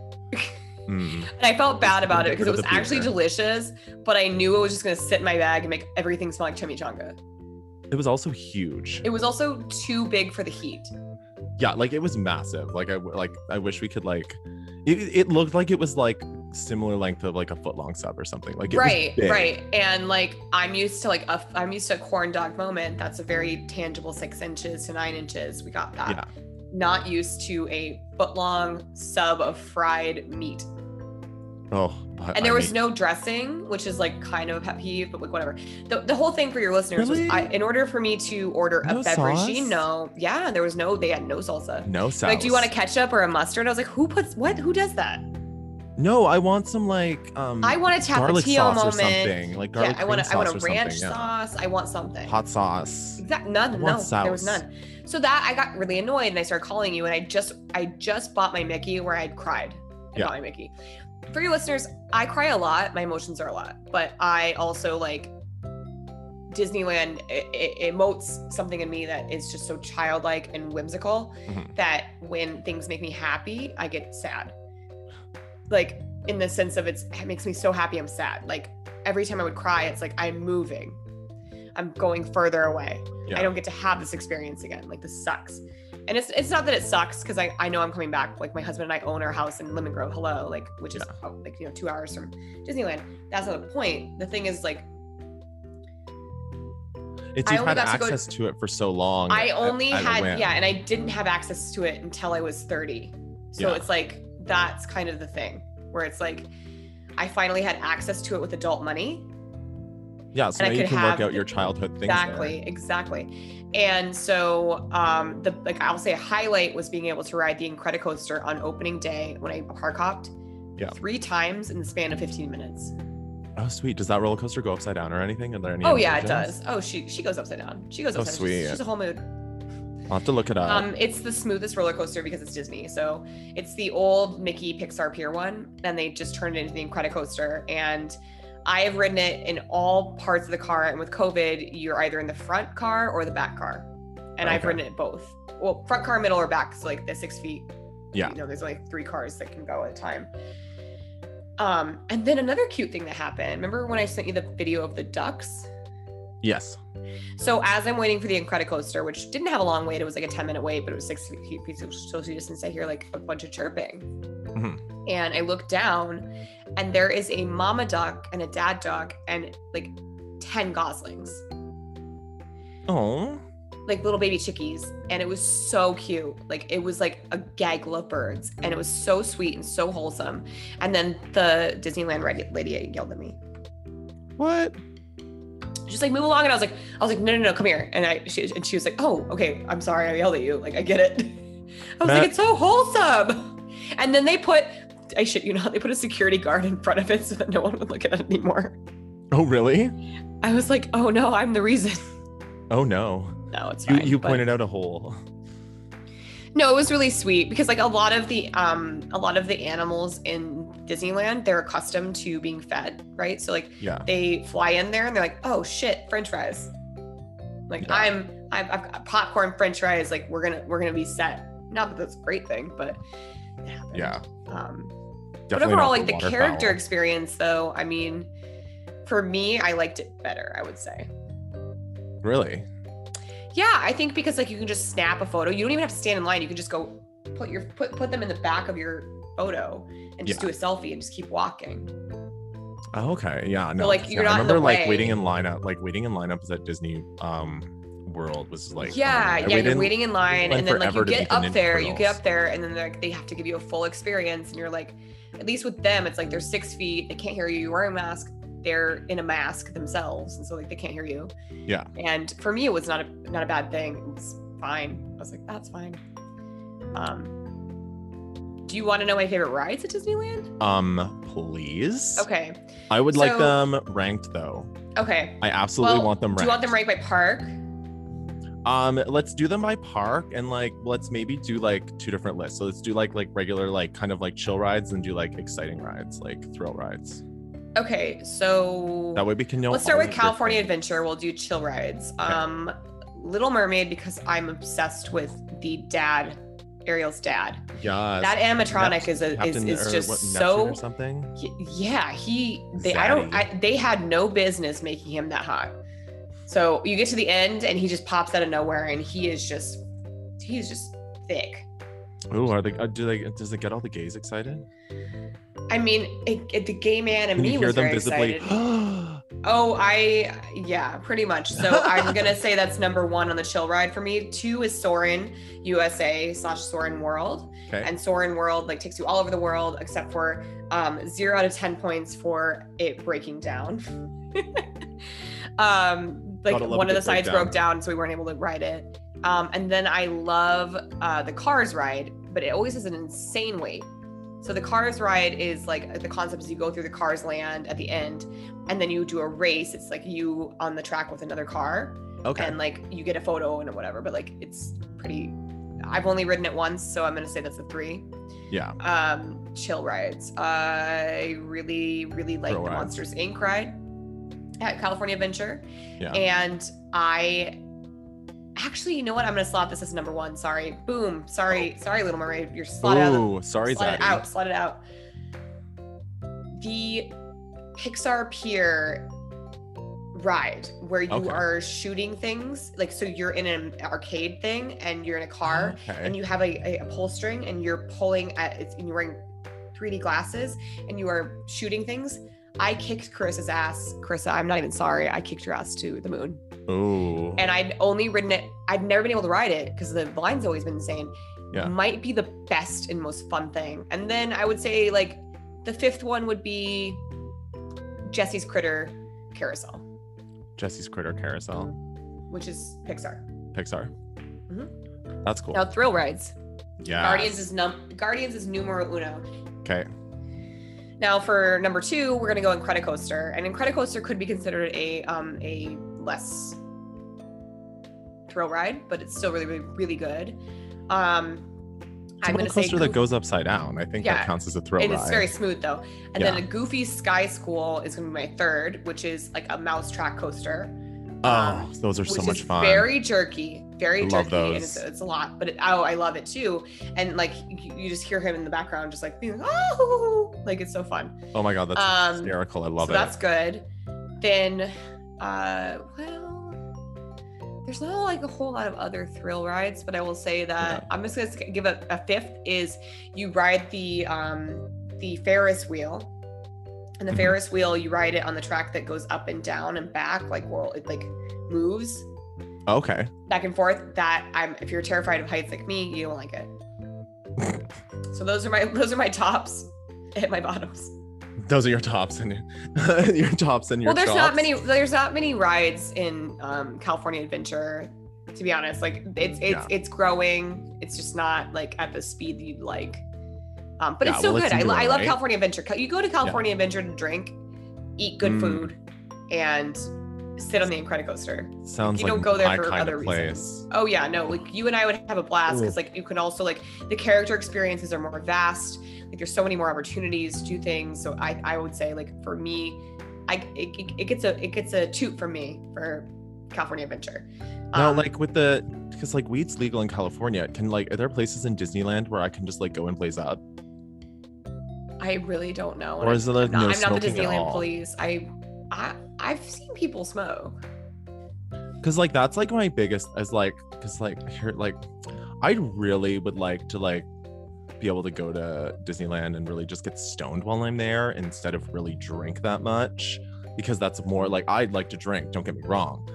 And I felt bad about it because it was actually delicious, but I knew it was just going to sit in my bag and make everything smell like chimichanga. It was also huge. It was also too big for the heat. Yeah, like it was massive. I wish we could it looked like it was like similar length of like a foot long sub or something. Like it was big. Right. And like I'm used to a corn dog moment. That's a very tangible 6 inches to 9 inches. We got that. Yeah. Not used to a foot-long sub of fried meat. And there was no dressing, which is like kind of a pet peeve, but like whatever. The whole thing for your listeners was, in order for me to order a beverage, they had no salsa. No salsa. Like, do you want a ketchup or a mustard? I was like, who does that? No, I want some I want a tapatio moment. Or something. Like garlic I want a ranch sauce. Yeah. I want something. Hot sauce. There was none. So that I got really annoyed and I started calling you and I just bought my Mickey where I cried. I bought my Mickey. For your listeners, I cry a lot. My emotions are a lot, but I also like Disneyland emotes something in me that is just so childlike and whimsical that when things make me happy, I get sad. Like in the sense of it makes me so happy I'm sad. Like every time I would cry, it's like I'm moving. I'm going further away. Yeah. I don't get to have this experience again. Like this sucks. And it's not that it sucks because I know I'm coming back. Like my husband and I own our house in Lemon Grove, which is 2 hours from Disneyland. That's not the point. The thing is you've had access to it for so long. And I didn't have access to it until I was 30. So it's like, that's kind of the thing where it's like, I finally had access to it with adult money. Yeah, so now you can work out your childhood things. Exactly. And so, I'll say a highlight was being able to ride the Incredicoaster on opening day when I park hopped 3 times in the span of 15 minutes. Oh, sweet. Does that roller coaster go upside down or anything? Are there any? Oh, yeah, it does. Oh, she goes upside down. She goes upside down. Sweet. She's a whole mood. I'll have to look it up. It's the smoothest roller coaster because it's Disney. So it's the old Mickey Pixar Pier one, and they just turned it into the Incredicoaster. And I have ridden it in all parts of the car. And with COVID, you're either in the front car or the back car. And I've ridden it both. Well, front car, middle, or back. So like the 6 feet. Yeah. There's only 3 cars that can go at a time. And then another cute thing that happened. Remember when I sent you the video of the ducks? Yes. So as I'm waiting for the Incredicoaster, which didn't have a long wait, it was like a 10-minute wait, but it was 6 feet social distance. I hear like a bunch of chirping, and I look down, and there is a mama duck and a dad duck and like 10 goslings. Oh. Like little baby chickies, and it was so cute. Like it was like a gaggle of birds, and it was so sweet and so wholesome. And then the Disneyland lady yelled at me. What? Just like move along, and I was like no, come here, and she was like, oh, okay, I'm sorry, I yelled at you, like I get it. I was like, it's so wholesome. And then they put, I shit you not, they put a security guard in front of it so that no one would look at it anymore. Oh really? I was like, oh no, I'm the reason. Oh no, it's fine. You pointed out a hole. No, it was really sweet because like a lot of the animals in Disneyland, they're accustomed to being fed, right? So like they fly in there and they're like, oh shit, french fries. Like I've got popcorn, french fries, like we're gonna be set. Not that that's a great thing, but it happened. But overall, like the character experience though, I mean, for me, I liked it better, I would say. Really? Yeah, I think because like you can just snap a photo. You don't even have to stand in line. You can just go put them in the back of your photo and just do a selfie and just keep walking. Oh, okay. Yeah. No. So, like you're not in the way. Waiting in lineups at Disney world was like, you're waiting in line, and then like you get up there, and then like they have to give you a full experience, and you're like, at least with them, it's like they're 6 feet, they can't hear you, you're wearing a mask, they're in a mask themselves, and so like they can't hear you. Yeah. And for me, it was not a bad thing. It was fine. I was like, that's fine. Do you want to know my favorite rides at Disneyland? Please. Okay. I would like them ranked though. Okay. I absolutely want them ranked. Do you want them ranked by park? Let's do them by park, and like let's maybe do like two different lists. So let's do like regular like kind of like chill rides, and do like exciting rides, like thrill rides. Okay, so that way we can know. Let's start with California Adventure. We'll do chill rides. Okay. Little Mermaid, because I'm obsessed with the dad, Ariel's dad. Yeah, that animatronic is just so something. Yeah, they had no business making him that hot. So you get to the end and he just pops out of nowhere, and he's just thick. Ooh, does it get all the gays excited? I mean, the gay man and me was very excited. Pretty much. So I'm going to say that's number one on the chill ride for me. Two is Soarin' USA / Soarin' World. Okay. And Soarin' World like takes you all over the world, except for 0 out of 10 points for it breaking down. Like one of the sides broke down, so we weren't able to ride it. And then I love the Cars ride, but it always has an insane wait. So the Cars ride is like, the concept is you go through the Cars land at the end, and then you do a race. It's like you on the track with another car. Okay. And like you get a photo and whatever, but like it's pretty, I've only ridden it once, so I'm going to say that's a 3. Yeah. Chill rides. I really like the Monsters Inc. ride at California Adventure. Yeah. And I actually, you know what? I'm going to slot this as number 1. Sorry. Boom. Sorry, Little Mermaid. You're slotted out. Ooh, sorry, Zaddy. Slotted out. The Pixar Pier ride where you are shooting things. Like, so you're in an arcade thing and you're in a car and you have a pull string and you're pulling and you're wearing 3D glasses and you are shooting things. I kicked Carissa's ass. Carissa, I'm not even sorry. I kicked your ass to the moon. Oh. And I'd only ridden it. I'd never been able to ride it because the line's always been insane. Yeah. Might be the best and most fun thing. And then I would say like the 5th one would be Jesse's Critter Carousel. Jesse's Critter Carousel. Which is Pixar. Mm-hmm. That's cool. Now thrill rides. Yeah. Guardians is numero 1. Okay. Now for number 2, we're gonna go Incredicoaster, and Incredicoaster could be considered a less thrill ride, but it's still really, really, really good. I'm going to say Goofy, that goes upside down. I think that counts as a thrill ride. It's very smooth though. And then a Goofy Sky School is going to be my 3rd, which is like a mouse track coaster. Those are so much fun. Very jerky, and it's a lot, but I love it too. And like you just hear him in the background, just like being like it's so fun. Oh my god, that's hysterical! I love it. That's good. Then, there's not like a whole lot of other thrill rides, but I will say that I'm just gonna give a 5th is you ride the Ferris wheel. And the Ferris wheel, you ride it on the track that goes up and down and back, like it like moves. Okay. Back and forth. If you're terrified of heights like me, you don't like it. So those are my tops and my bottoms. Those are your tops and your tops and your. Well, there's chops. There's not many rides in California Adventure, to be honest. Like it's growing. It's just not like at the speed that you'd like. But it's so good. I love California Adventure. You go to California Adventure to drink, eat good food, and sit on the Incredicoaster. Sounds like you don't go there for other reasons. Oh yeah, no. Like you and I would have a blast because like you can also like the character experiences are more vast. Like there's so many more opportunities to do things. So I would say like for me, it gets a toot from me for California Adventure. Now, like with the, because like weed's legal in California, are there places in Disneyland where I can just like go and blaze up? I really don't know. Or is it like no smoking at all? I'm not the Disneyland police. I've seen people smoke. Because like that's like my biggest as like, because like here like I really would like to like be able to go to Disneyland and really just get stoned while I'm there instead of really drink that much, because that's more like I'd like to drink. Don't get me wrong.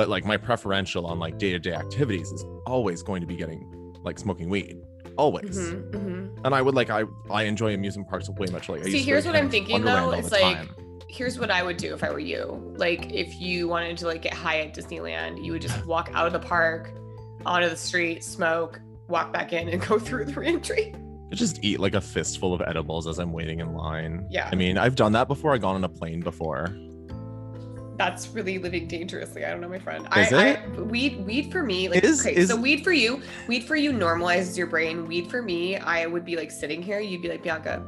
But like my preferential on like day-to-day activities is always going to be getting like smoking weed. Always. Mm-hmm, mm-hmm. And I would like, I enjoy amusement parks way much. Like, see, here's what I'm thinking though. It's like, here's what I would do if I were you. Like if you wanted to like get high at Disneyland, you would just walk out of the park, onto the street, smoke, walk back in and go through the reentry. I just eat like a fistful of edibles as I'm waiting in line. Yeah. I mean, I've done that before. I've gone on a plane before. That's really living dangerously. I don't know, my friend. Weed for me, like, so weed for you normalizes your brain. Weed for me, I would be like sitting here. You'd be like, Bianca,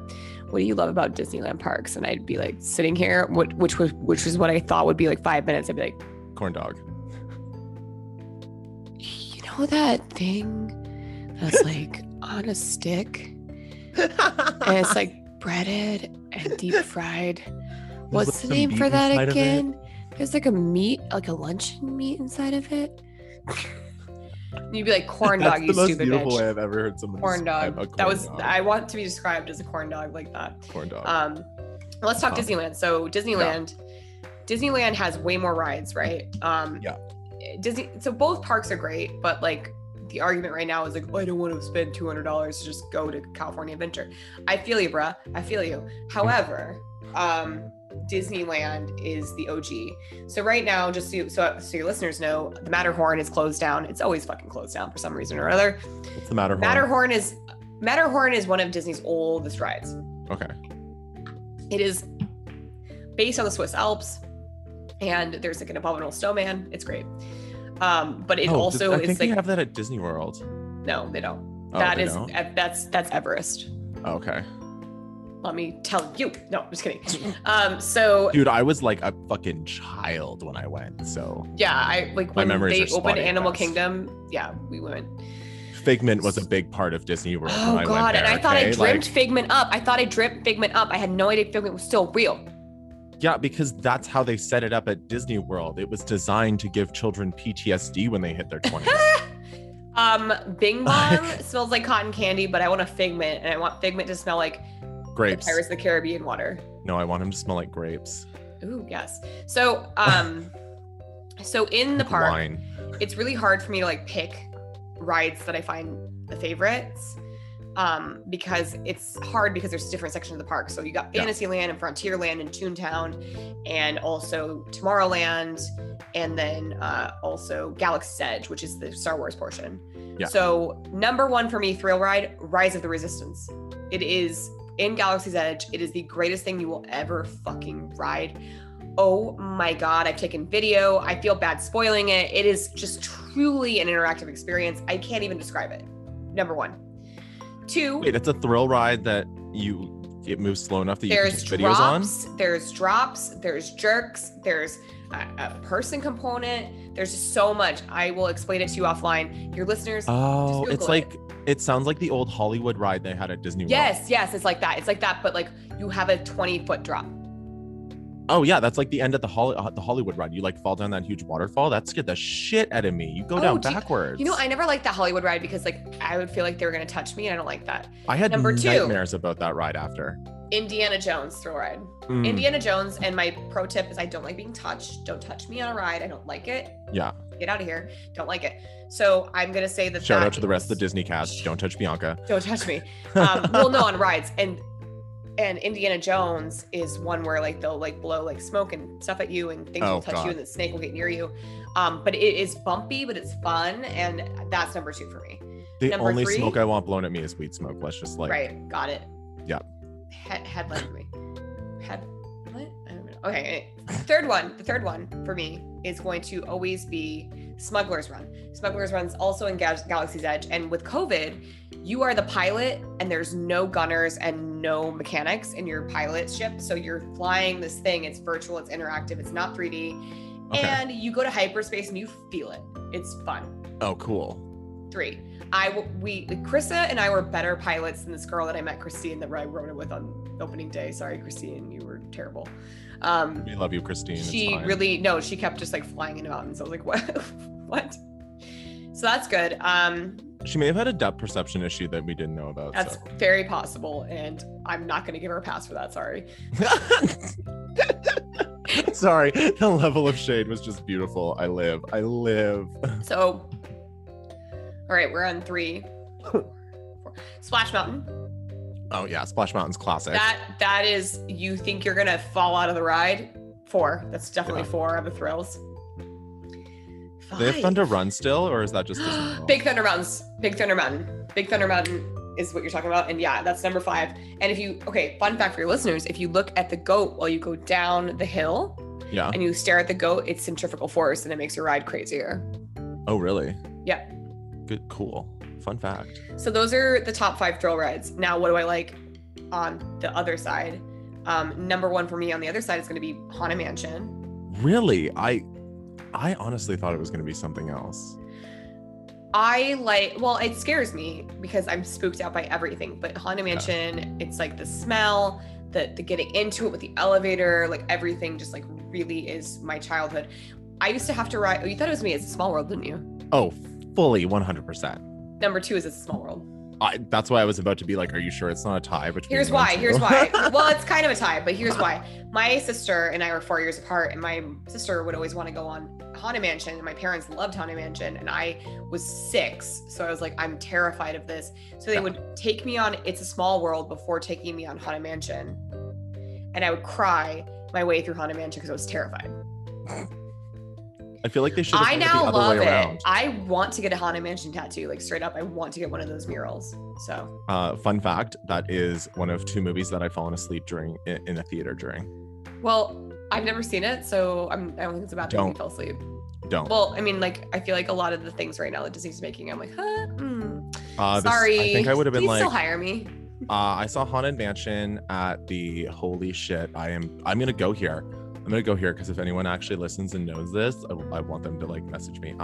what do you love about Disneyland parks? And I'd be like sitting here, which was what I thought would be like 5 minutes. I'd be like, corn dog. You know that thing that's like on a stick, and it's like breaded and deep fried. What's the name for that again? There's like a meat, like a luncheon meat inside of it. You'd be like, corn dog, you stupid bitch. That's the most beautiful way I've ever heard someone describe a corn dog. I want to be described as a corn dog like that. Corn dog. Let's talk Disneyland. So Disneyland has way more rides, right? Yeah. So both parks are great, but like the argument right now is like, oh, I don't want to spend $200 to just go to California Adventure. I feel you, bruh. I feel you. However, Disneyland is the OG. So right now, just so your listeners know, the Matterhorn is closed down. It's always fucking closed down for some reason or other. What's the Matterhorn? Matterhorn is one of Disney's oldest rides. Okay. It is based on the Swiss Alps, and there's like an abominable snowman. It's great. But it also is like, I think they have that at Disney World. No, they don't. That's Everest. Okay. Let me tell you. No, I'm just kidding. Dude, I was like a fucking child when I went, so. Yeah, I like when they opened Animal Kingdom, yeah, we went. Figment was a big part of Disney World when I went there. And I thought I dreamt Figment up. I had no idea Figment was still real. Yeah, because that's how they set it up at Disney World. It was designed to give children PTSD when they hit their 20s. Bing Bong smells like cotton candy, but I want a Figment, and I want Figment to smell like grapes. The Pirates of the Caribbean water. No, I want him to smell like grapes. Ooh, yes. So, so in the park, wine. It's really hard for me to like pick rides that I find the favorites, because it's hard because there's different sections of the park. So you got Fantasyland and Frontierland and Toontown, and also Tomorrowland, and then also Galaxy's Edge, which is the Star Wars portion. Yeah. So number one for me, thrill ride, Rise of the Resistance. It is. In Galaxy's Edge, it is the greatest thing you will ever fucking ride. Oh my God, I've taken video. I feel bad spoiling it. It is just truly an interactive experience. I can't even describe it. Number one. Two. Wait, it's a thrill ride that it moves slow enough that you can take videos on? There's drops, there's jerks, there's a person component. There's just so much. I will explain it to you offline. Your listeners, just Google it. It sounds like the old Hollywood ride they had at Disney World. Yes, it's like that. It's like that, but like you have a 20-foot drop. Oh yeah, that's like the end of the Hollywood ride. You like fall down that huge waterfall. That scared the shit out of me. You go down backwards. You know, I never liked that Hollywood ride because like I would feel like they were gonna touch me, and I don't like that. I had nightmares about that ride after. Indiana Jones thrill ride. Mm. Indiana Jones, and my pro tip is I don't like being touched. Don't touch me on a ride. I don't like it. Yeah. Get out of here. Don't like it. So I'm going to say that. Shout out to the rest of the Disney cast. Don't touch Bianca. Don't touch me. Well, no, on rides. And Indiana Jones is one where like they'll like blow like smoke and stuff at you, and things will touch you, and the snake will get near you. But it is bumpy, but it's fun. And that's number two for me. The only smoke I want blown at me is weed smoke. Let's just like. Right. Got it. Yeah. Headline for me. What? I don't know. Okay. The third one for me is going to always be Smuggler's Run. Smuggler's Run's also in Galaxy's Edge, and with COVID, you are the pilot, and there's no gunners and no mechanics in your pilot ship, so you're flying this thing. It's virtual, it's interactive, it's not 3D, and you go to hyperspace and you feel it. It's fun. Oh, cool. Three. Krista and I were better pilots than this girl that I met, Christine, that I rode it with on opening day. Sorry, Christine, you were terrible. We love you, Christine. She kept just like flying in the mountains. I was like, what? What? So that's good. She may have had a depth perception issue that we didn't know about. That's very possible. And I'm not going to give her a pass for that. Sorry. Sorry, the level of shade was just beautiful. I live. So, all right, we're on 3. Splash Mountain. Oh yeah, Splash Mountain's classic. That is, you think you're gonna fall out of the ride? 4. That's definitely 4 of the thrills. 5. They have Thunder Run still, or is that just Big Thunder Mountains? Big Thunder Mountain. Big Thunder Mountain is what you're talking about, and yeah, that's number 5. And if you, okay, fun fact for your listeners, if you look at the goat while you go down the hill, yeah, and you stare at the goat, it's centrifugal force, and it makes your ride crazier. Oh really? Yeah. Good, cool, fun fact. So those are the top 5 thrill rides. Now, what do I like on the other side? Number 1 for me on the other side is going to be Haunted Mansion. Really? I honestly thought it was going to be something else. It scares me because I'm spooked out by everything, but Haunted Mansion, It's like the smell, the getting into it with the elevator, like everything just like really is my childhood. I used to have to ride, oh, you thought it was me, It's a Small World, didn't you? Oh, fully 100%. Number 2 is It's a Small World. That's why I was about to be like, are you sure it's not a tie between Here's why. Well, it's kind of a tie, but here's why. My sister and I were 4 years apart, and my sister would always want to go on Haunted Mansion, and my parents loved Haunted Mansion, and I was 6, so I was like, I'm terrified of this. So they would take me on It's a Small World before taking me on Haunted Mansion, and I would cry my way through Haunted Mansion because I was terrified. I feel like they should have done it the other way around. I want to get a Haunted Mansion tattoo, like straight up. I want to get one of those murals. So, fun fact, that is one of 2 movies that I've fallen asleep during in the theater during. Well, I've never seen it, so I don't think it's about to make me fall asleep. Don't. Well, I mean, like, I feel like a lot of the things right now that Disney's making, I'm like, sorry. I think I would have been like, still hire me. I saw Haunted Mansion at the holy shit. I'm gonna go here. I'm going to go here because if anyone actually listens and knows this, I want them to like message me.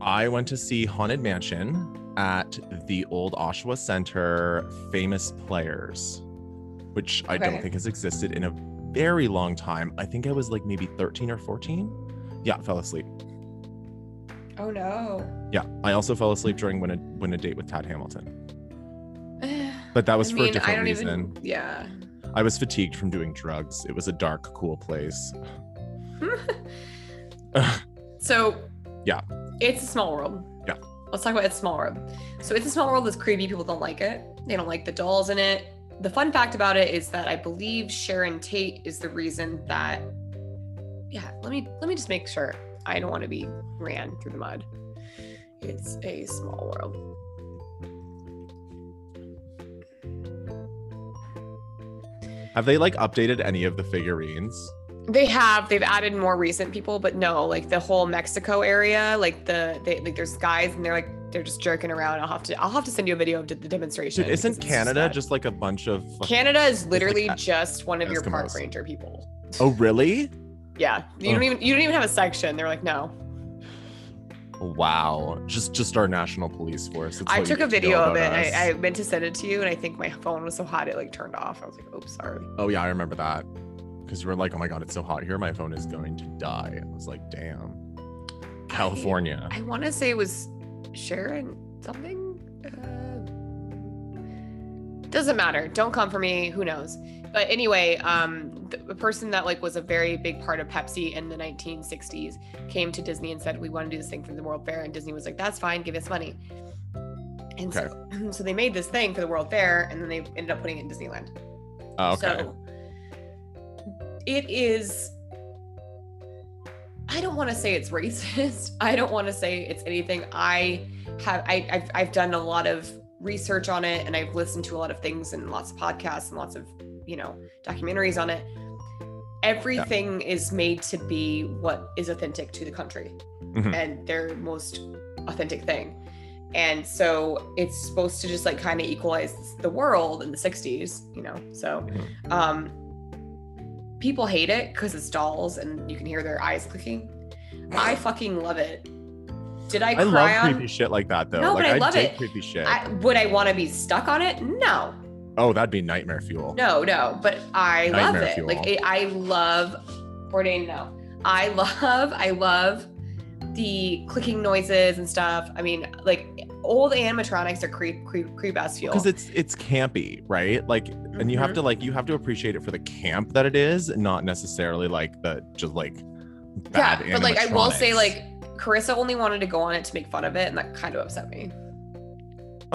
I went to see Haunted Mansion at the old Oshawa Center Famous Players, which I don't think has existed in a very long time. I think I was like maybe 13 or 14. Yeah, fell asleep. Oh no. Yeah, I also fell asleep during Win a Date with Tad Hamilton. But that was for a different reason. Yeah. I was fatigued from doing drugs. It was a dark, cool place. So, yeah. It's a Small World. Yeah. Let's talk about It's a Small World. So It's a Small World is creepy. People don't like it. They don't like the dolls in it. The fun fact about it is that I believe Sharon Tate is the reason that, let me just make sure I don't want to be ran through the mud. It's a Small World. Have they like updated any of the figurines? They have. They've added more recent people, but no, like the whole Mexico area, like there's guys and they're just jerking around. I'll have to send you a video of the demonstration. Dude, isn't Canada just like a bunch of? Canada is literally just one of your park ranger people. Oh really? Yeah. You don't even have a section. They're like, no. Wow. Just our national police force. I took a video of it. I meant to send it to you, and I think my phone was so hot it like turned off. I was like, oops, sorry. Oh yeah, I remember that. Because you were like, oh my god, it's so hot here, my phone is going to die. I was like, damn. California. I want to say it was Sharon something. Doesn't matter. Don't come for me. Who knows? But anyway, the person that like was a very big part of Pepsi in the 1960s came to Disney and said, we want to do this thing for the World Fair. And Disney was like, that's fine. Give us money. And so they made this thing for the World Fair, and then they ended up putting it in Disneyland. Oh, okay. So it is, I don't want to say it's racist. I don't want to say it's anything. I've done a lot of research on it, and I've listened to a lot of things and lots of podcasts and lots of, documentaries on it. Everything is made to be what is authentic to the country and their most authentic thing. And so it's supposed to just like kind of equalize the world in the 60s, so people hate it because it's dolls and you can hear their eyes clicking. I fucking love it. Did I cry? I love creepy shit like that though. No, like, but I love it. Creepy shit. Would I want to be stuck on it? No. Oh, that'd be nightmare fuel. No, but I love it. Fuel. Like I love Bourdain. No, I love the clicking noises and stuff. I mean, like old animatronics are creep as fuel. Because it's campy, right? Like, mm-hmm. and you have to appreciate it for the camp that it is, not necessarily like the just like bad animatronics. But like I will say, like Carissa only wanted to go on it to make fun of it, and that kind of upset me.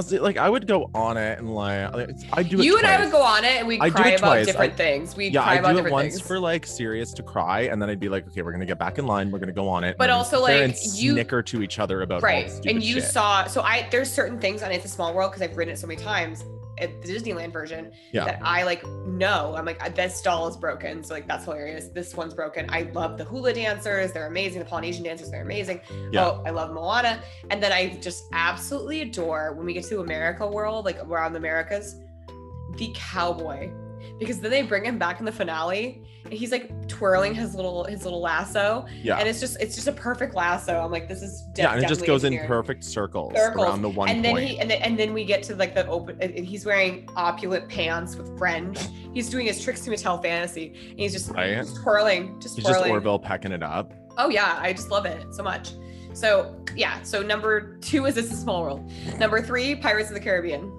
Like I would go on it and like I do it. You twice. And I would go on it and we'd cry about different things. We'd cry about different things. Yeah, I do it once for like serious to cry, and then I'd be like, okay, we're gonna get back in line. We're gonna go on it. But also like you snicker to each other about right. And you shit. Saw so I there's certain things on It's a Small World because I've ridden it so many times at the Disneyland version that I like know. I'm like this doll is broken, so like that's hilarious. This one's broken. I love the hula dancers; they're amazing. The Polynesian dancers; they're amazing. Yeah. Oh, I love Moana, and then I just absolutely adore when we get to America World, like we're on the Americas, the cowboy, because then they bring him back in the finale, and he's like twirling his little lasso, and it's just a perfect lasso. I'm like, this is and it just goes in perfect circles around the one and point. Then and then we get to like the open. And he's wearing opulent pants with fringe. He's doing his tricks to Mattel Fantasy, and he's just twirling, just Orville packing it up. Oh yeah, I just love it so much. So yeah, so number 2 is It's a Small World. Number 3, Pirates of the Caribbean.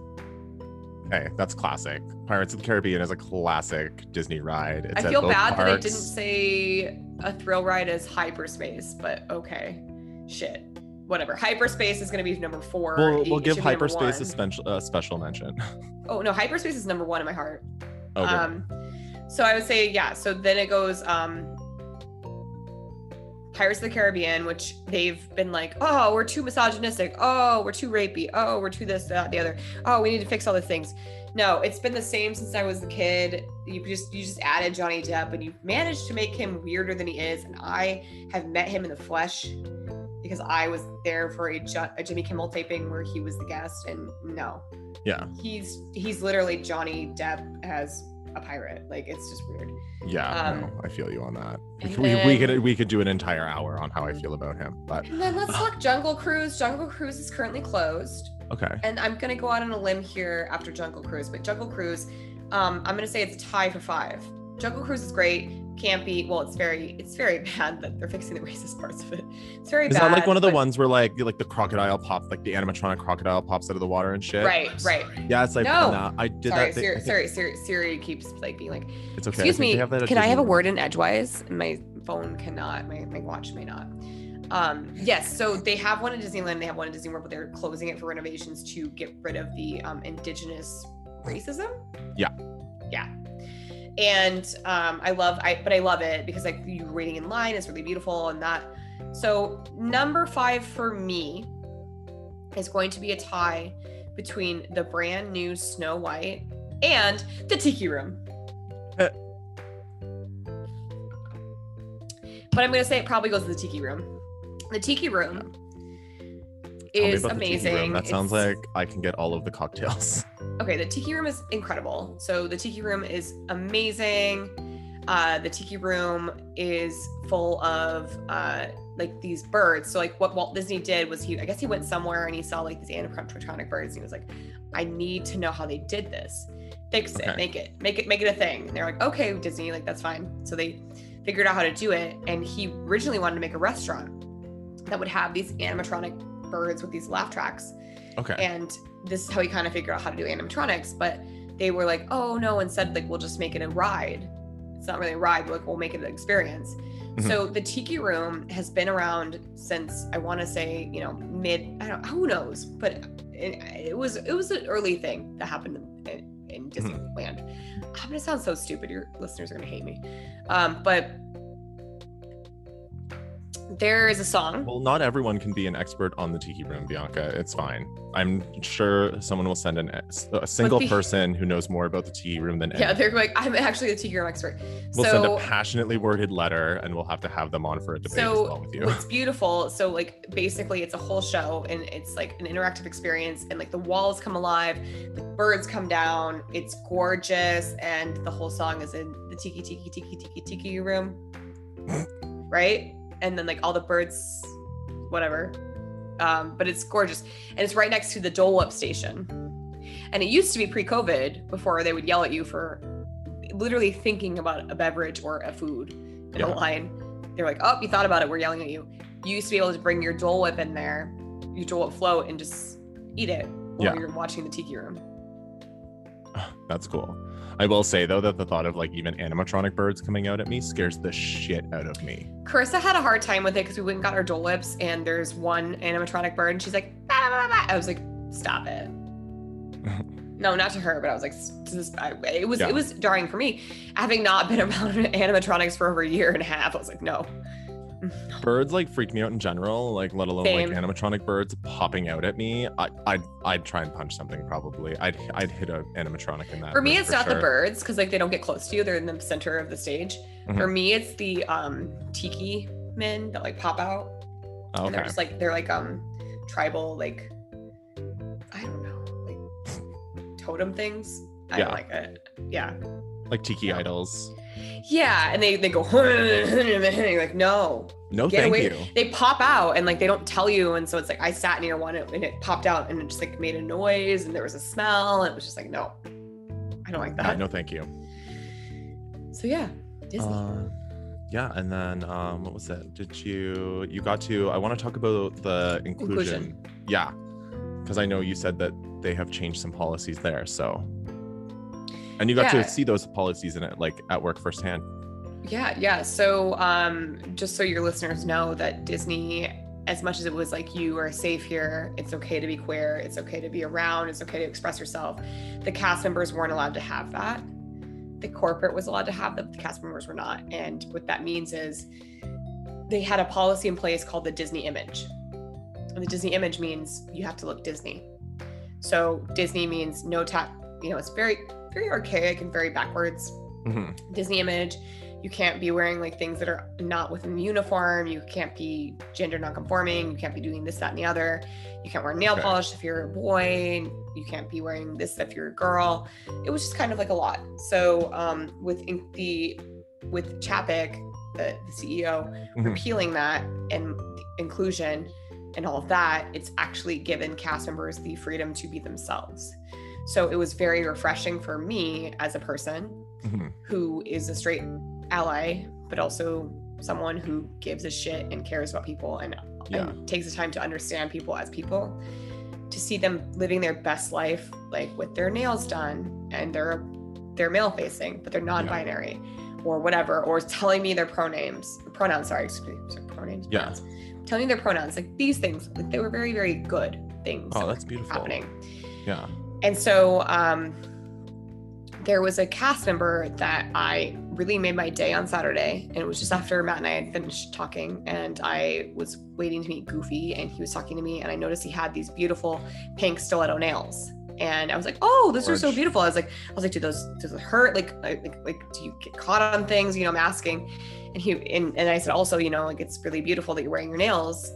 Hey, that's classic. Pirates of the Caribbean is a classic Disney ride. It's I feel bad that they didn't say a thrill ride is hyperspace, but okay, shit, whatever. Hyperspace is going to be number 4. We'll give hyperspace a special mention. Oh no, hyperspace is number 1 in my heart. Oh, okay. So I would say so then it goes Pirates of the Caribbean, which they've been like, oh, we're too misogynistic. Oh, we're too rapey. Oh, we're too this, that, the other. Oh, we need to fix all the things. No, it's been the same since I was a kid. You just added Johnny Depp, and you managed to make him weirder than he is. And I have met him in the flesh because I was there for a Jimmy Kimmel taping where he was the guest. And no, he's literally Johnny Depp as a pirate. Like, it's just weird. I feel you on that. We could do an entire hour on how I feel about him, but and then let's talk Jungle Cruise is currently closed, and I'm gonna go out on a limb here after Jungle Cruise, but Jungle Cruise I'm gonna say it's a tie for 5. Jungle Cruise is great, campy. Well, it's very bad that they're fixing the racist parts of it. It's very bad. Is that like one of the ones where like the crocodile pops, like the animatronic crocodile pops out of the water and shit? Right. Yeah, it's like no. Nah, I did sorry, that. Thing, Siri keeps like being like, it's okay. Excuse me. Can I have a word in edgewise? My phone cannot. My watch may not. Yes. So they have one in Disneyland. They have one in Disney World, but they're closing it for renovations to get rid of the indigenous racism. Yeah. And I love it because like you waiting in line is really beautiful and that. So number 5 for me is going to be a tie between the brand new Snow White and the Tiki Room. But I'm going to say it probably goes to the Tiki Room. The Tiki Room is amazing. Room. That sounds like I can get all of the cocktails. Okay, the Tiki Room is incredible. So the Tiki Room is amazing. The Tiki Room is full of like these birds. So like what Walt Disney did was he went somewhere and he saw like these animatronic birds and he was like, I need to know how they did this. Fix it, make it a thing. And they're like, okay, Disney, like that's fine. So they figured out how to do it, and he originally wanted to make a restaurant that would have these animatronic birds with these laugh tracks. Okay. And this is how he kind of figured out how to do animatronics, but they were like, oh no, instead like we'll just make it a ride. It's not really a ride, but like we'll make it an experience. Mm-hmm. So the Tiki Room has been around since I want to say, who knows, but it was an early thing that happened in Disneyland. Mm-hmm. I'm gonna sound so stupid, your listeners are gonna hate me. But there is a song. Well, not everyone can be an expert on the Tiki Room, Bianca. It's fine. I'm sure someone will send a single person who knows more about the Tiki Room than anyone. Yeah, they're like, I'm actually the Tiki Room expert. We'll send a passionately worded letter, and we'll have to have them on for a debate as well with you. It's beautiful. So like basically it's a whole show, and it's like an interactive experience, and like the walls come alive, the birds come down. It's gorgeous, and the whole song is in the Tiki Tiki Tiki Tiki Tiki Room. Right? And then like all the birds, whatever. But it's gorgeous. And it's right next to the Dole Whip station. And it used to be pre-COVID, before they would yell at you for literally thinking about a beverage or a food in a line. They're like, oh, you thought about it, we're yelling at you. You used to be able to bring your Dole Whip in there, your Dole Whip float, and just eat it while you're watching the Tiki Room. That's cool. I will say, though, that the thought of, like, even animatronic birds coming out at me scares the shit out of me. Carissa had a hard time with it because we went and got our Dole Whips, and there's one animatronic bird, and she's like, bah, bah, bah. I was like, stop it. No, not to her, but I was like, it was jarring for me. Having not been around animatronics for over a year and a half, I was like, no. Birds, like, freak me out in general, like, let alone like animatronic birds popping out at me. I'd try and punch something, probably. I'd hit an animatronic in that. For me, it's not the birds, because, like, they don't get close to you. They're in the center of the stage. Mm-hmm. For me, it's the tiki men that, like, pop out. Okay. And they're just, like, they're, like, tribal, like, I don't know, like, totem things. I don't like it. Yeah. Like tiki idols. Yeah, and they go, and you're like, no, get away. Thank you. They pop out and, like, they don't tell you, and so it's like I sat near one and it popped out and it just, like, made a noise and there was a smell and it was just like, no, I don't like that. No, thank you. So yeah, Disney. And then what was it? Did you got to? I want to talk about the inclusion. Yeah, because I know you said that they have changed some policies there, so. And you got to see those policies in it, like, at work firsthand. Yeah. So just so your listeners know that Disney, as much as it was like, you are safe here, it's okay to be queer, it's okay to be around, it's okay to express yourself, the cast members weren't allowed to have that. The corporate was allowed to have that, but the cast members were not. And what that means is they had a policy in place called the Disney Image. And the Disney Image means you have to look Disney. So Disney means no tap, you know, it's very... very archaic and very backwards. Mm-hmm. Disney Image, you can't be wearing, like, things that are not within the uniform, you can't be gender non-conforming, you can't be doing this, that, and the other, you can't wear nail polish if you're a boy, you can't be wearing this if you're a girl. It was just kind of like a lot. So with Chapek, the CEO, mm-hmm. repealing that and inclusion and all of that, it's actually given cast members the freedom to be themselves. So it was very refreshing for me as a person mm-hmm. who is a straight ally, but also someone who gives a shit and cares about people and takes the time to understand people as people, to see them living their best life, like, with their nails done and they're male facing, but they're non-binary or whatever, or telling me their pronouns. Yeah. Telling me their pronouns, like, these things, like, they were very, very good things. Oh, that's beautiful. Happening. Yeah. And so there was a cast member that I really made my day on Saturday, and it was just after Matt and I had finished talking, and I was waiting to meet Goofy, and he was talking to me, and I noticed he had these beautiful pink stiletto nails, and I was like, "Oh, those are so beautiful." I was like, "Does it hurt? Like, do you get caught on things? You know, I'm asking." And I said, "Also, you know, like, it's really beautiful that you're wearing your nails.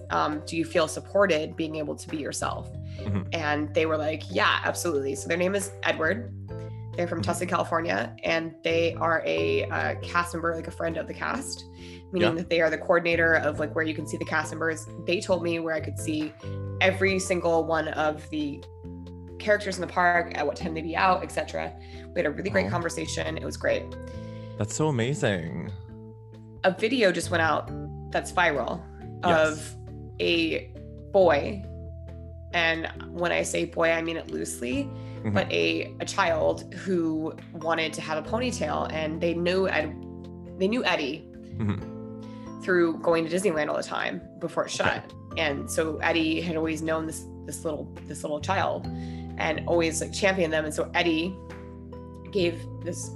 Do you feel supported being able to be yourself?" Mm-hmm. And they were like, "Yeah, absolutely." So their name is Edward. They're from Tustin, California, and they are a cast member, like a friend of the cast, meaning that they are the coordinator of, like, where you can see the cast members. They told me where I could see every single one of the characters in the park, at what time they'd be out, etc. We had a really great conversation. It was great. That's so amazing. A video just went out that's viral of a boy, and when I say boy, I mean it loosely, mm-hmm. but a child who wanted to have a ponytail, and they knew Eddie mm-hmm. through going to Disneyland all the time before it shut, and so Eddie had always known this little child, and always, like, championed them, and so Eddie gave this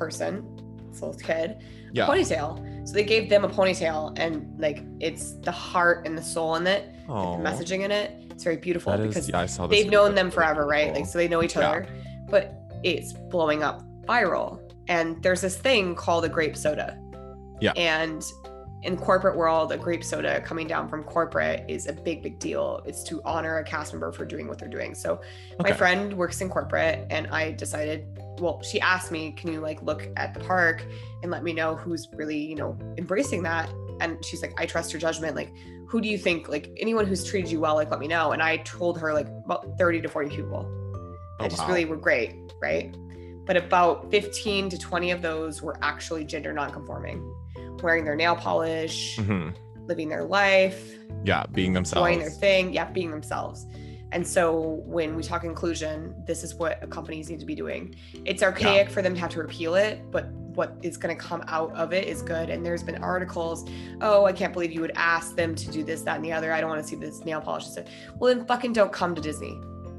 little kid ponytail. So they gave them a ponytail, and, like, it's the heart and the soul in it, like, the messaging in it. It's very beautiful because they've known them forever, right? Like, so they know each other, but it's blowing up viral. And there's this thing called a grape soda. Yeah. And in corporate world, a grape soda coming down from corporate is a big, big deal. It's to honor a cast member for doing what they're doing. So my friend works in corporate, and I decided, well, she asked me, can you, like, look at the park and let me know who's really, you know, embracing that? And she's like, I trust your judgment. Like, who do you think, like, anyone who's treated you well, like, let me know. And I told her, like, about 30 to 40 people really were great, right? But about 15 to 20 of those were actually gender nonconforming, wearing their nail polish, mm-hmm. living their life, being themselves, doing their thing, being themselves. And so when we talk inclusion, this is what companies need to be doing. It's archaic for them to have to repeal it, but what is going to come out of it is good. And there's been articles, oh, I can't believe you would ask them to do this, that, and the other. I don't want to see this nail polish. So, well, then fucking don't come to Disney.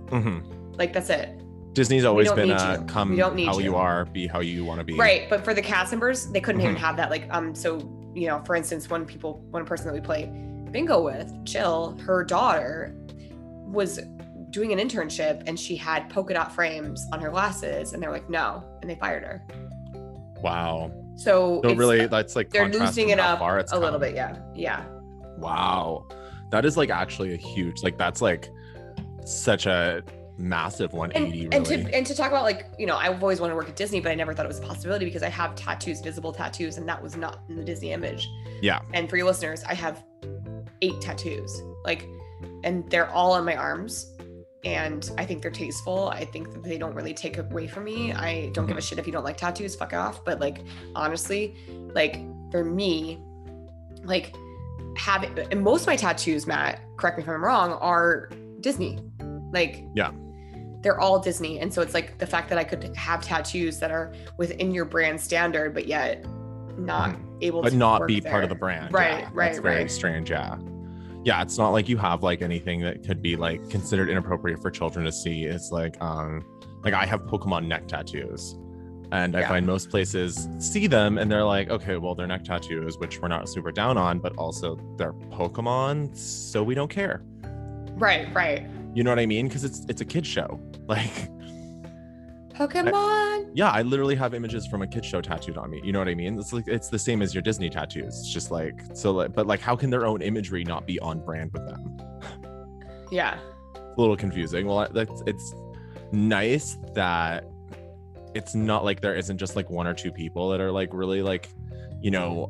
Mm-hmm. Like, that's it. Disney's always been come how you are, be how you want to be. Right. But for the cast members, they couldn't even have that. Like, so, you know, for instance, one person that we played bingo with, Jill, her daughter was doing an internship and she had polka dot frames on her glasses, and they're like, no. And they fired her. Wow. So really, that's like they're loosening it up a little bit. Yeah. Yeah. Wow. That is like actually a huge, like, that's like such a massive 180 really. And to talk about, like, you know, I've always wanted to work at Disney, but I never thought it was a possibility because I have tattoos, visible tattoos, and that was not in the Disney image. Yeah. And for your listeners, I have 8 tattoos, like, and they're all on my arms. And I think they're tasteful. I think that they don't really take away from me. I don't give a shit if you don't like tattoos, fuck off. But like, honestly, like for me, like and most of my tattoos, Matt, correct me if I'm wrong, are Disney. Like, yeah, they're all Disney. And so it's like the fact that I could have tattoos that are within your brand standard, but yet not able to not be part of the brand. Right, yeah, right, that's very strange, yeah. Yeah, it's not like you have like anything that could be like considered inappropriate for children to see. It's like I have Pokemon neck tattoos, and I find most places see them and they're like, okay, well, they're neck tattoos, which we're not super down on, but also they're Pokemon, so we don't care. Right, right. You know what I mean? Because it's a kid's show. Like Pokemon. I literally have images from a kid's show tattooed on me. You know what I mean? It's like, it's the same as your Disney tattoos. It's just like, so like, but like, how can their own imagery not be on brand with them? Yeah. It's a little confusing. Well, it's nice that it's not like there isn't just like one or two people that are like really like, you know,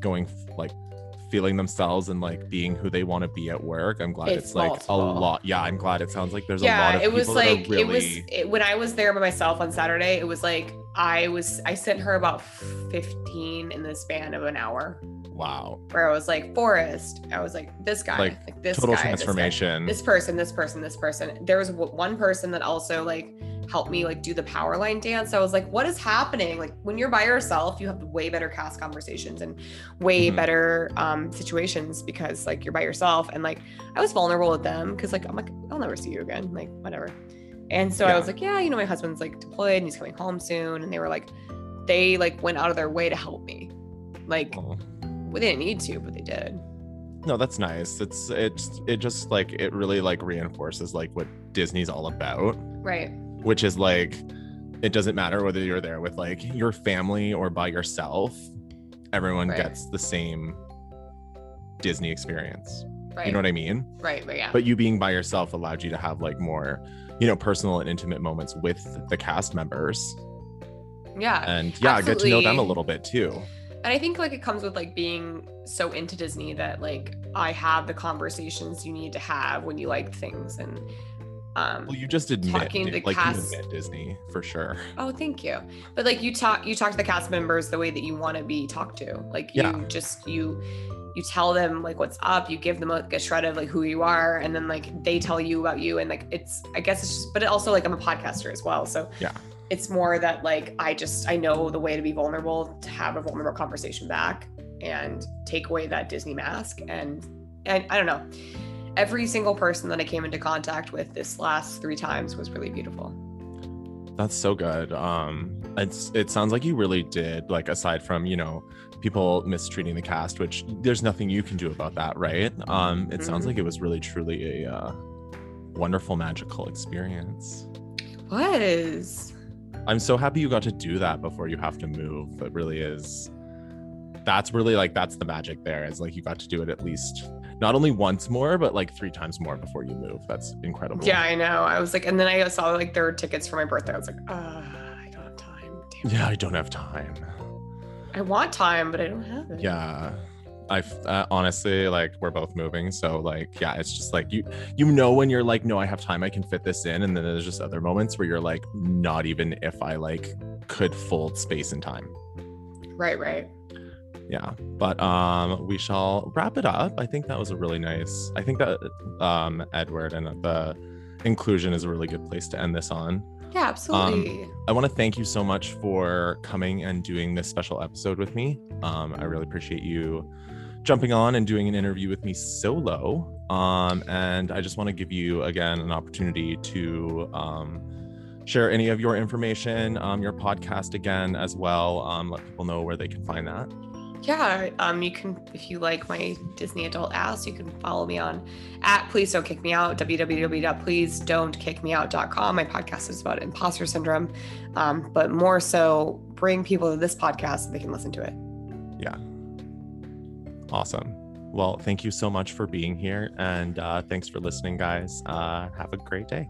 going like feeling themselves and like being who they want to be at work. I'm glad it's like a lot. Yeah, I'm glad it sounds like there's a lot of people. Yeah, it was like really... when I was there by myself on Saturday, it was like I sent her about 15 in the span of an hour. Wow. Where I was like Forrest, I was like this guy, like this total guy, transformation. This person. There was one person that also like helped me like do the power line dance. So I was like, what is happening? Like when you're by yourself, you have way better cast conversations and way better situations because like you're by yourself, and like I was vulnerable with them because like I'm like, I'll never see you again, like whatever. And so I was like, yeah, you know, my husband's like deployed and he's coming home soon. And they went out of their way to help me. Like Well, they didn't need to, but they did. No, that's nice. It just like, it really like reinforces like what Disney's all about. Right. Which is like, it doesn't matter whether you're there with like your family or by yourself, everyone gets the same Disney experience. Right. You know what I mean? Right, but yeah. But you being by yourself allowed you to have like more, you know, personal and intimate moments with the cast members. Yeah. And yeah, absolutely. Get to know them a little bit too. And I think like it comes with like being so into Disney that like I have the conversations you need to have when you like things, and well, you just admit to like cast... you admit Disney for sure. Oh, thank you. But like you talk to the cast members the way that you want to be talked to. Like you tell them like what's up, you give them like a shred of like who you are, and then like they tell you about you, and like but it also like I'm a podcaster as well, so yeah, it's more that like I know the way to be vulnerable, to have a vulnerable conversation back and take away that Disney mask. And I don't know, every single person that I came into contact with this last 3 times was really beautiful. That's so good. It sounds like you really did, like, aside from, you know, people mistreating the cast, which there's nothing you can do about that, right? It sounds like it was really truly a wonderful, magical experience. It was. I'm so happy you got to do that before you have to move. It really is. That's really like, that's the magic there, is like you got to do it at least not only once more, but like 3 times more before you move. That's incredible. Yeah, I know. I was like, and then I saw like there were tickets for my birthday. I was like, I don't have time. Damn. Yeah, I don't have time. I want time, but I don't have it. Yeah. I honestly, like, we're both moving, so like, yeah, it's just like you know when you're like, no, I have time, I can fit this in, and then there's just other moments where you're like, not even if I like could fold space and time. Right. Yeah, but we shall wrap it up. I think that was a really nice, I think that Edward and the inclusion is a really good place to end this on. Yeah, absolutely. I want to thank you so much for coming and doing this special episode with me. I really appreciate you jumping on and doing an interview with me solo. And I just want to give you, again, an opportunity to share any of your information, your podcast again as well. Let people know where they can find that. Yeah, you can, if you like my Disney adult ass, you can follow me on @PleaseDon'tKickMeOut, www.pleasedon'tkickmeout.com. My podcast is about imposter syndrome, but more so bring people to this podcast so they can listen to it. Yeah. Awesome. Well, thank you so much for being here, and thanks for listening, guys. Have a great day.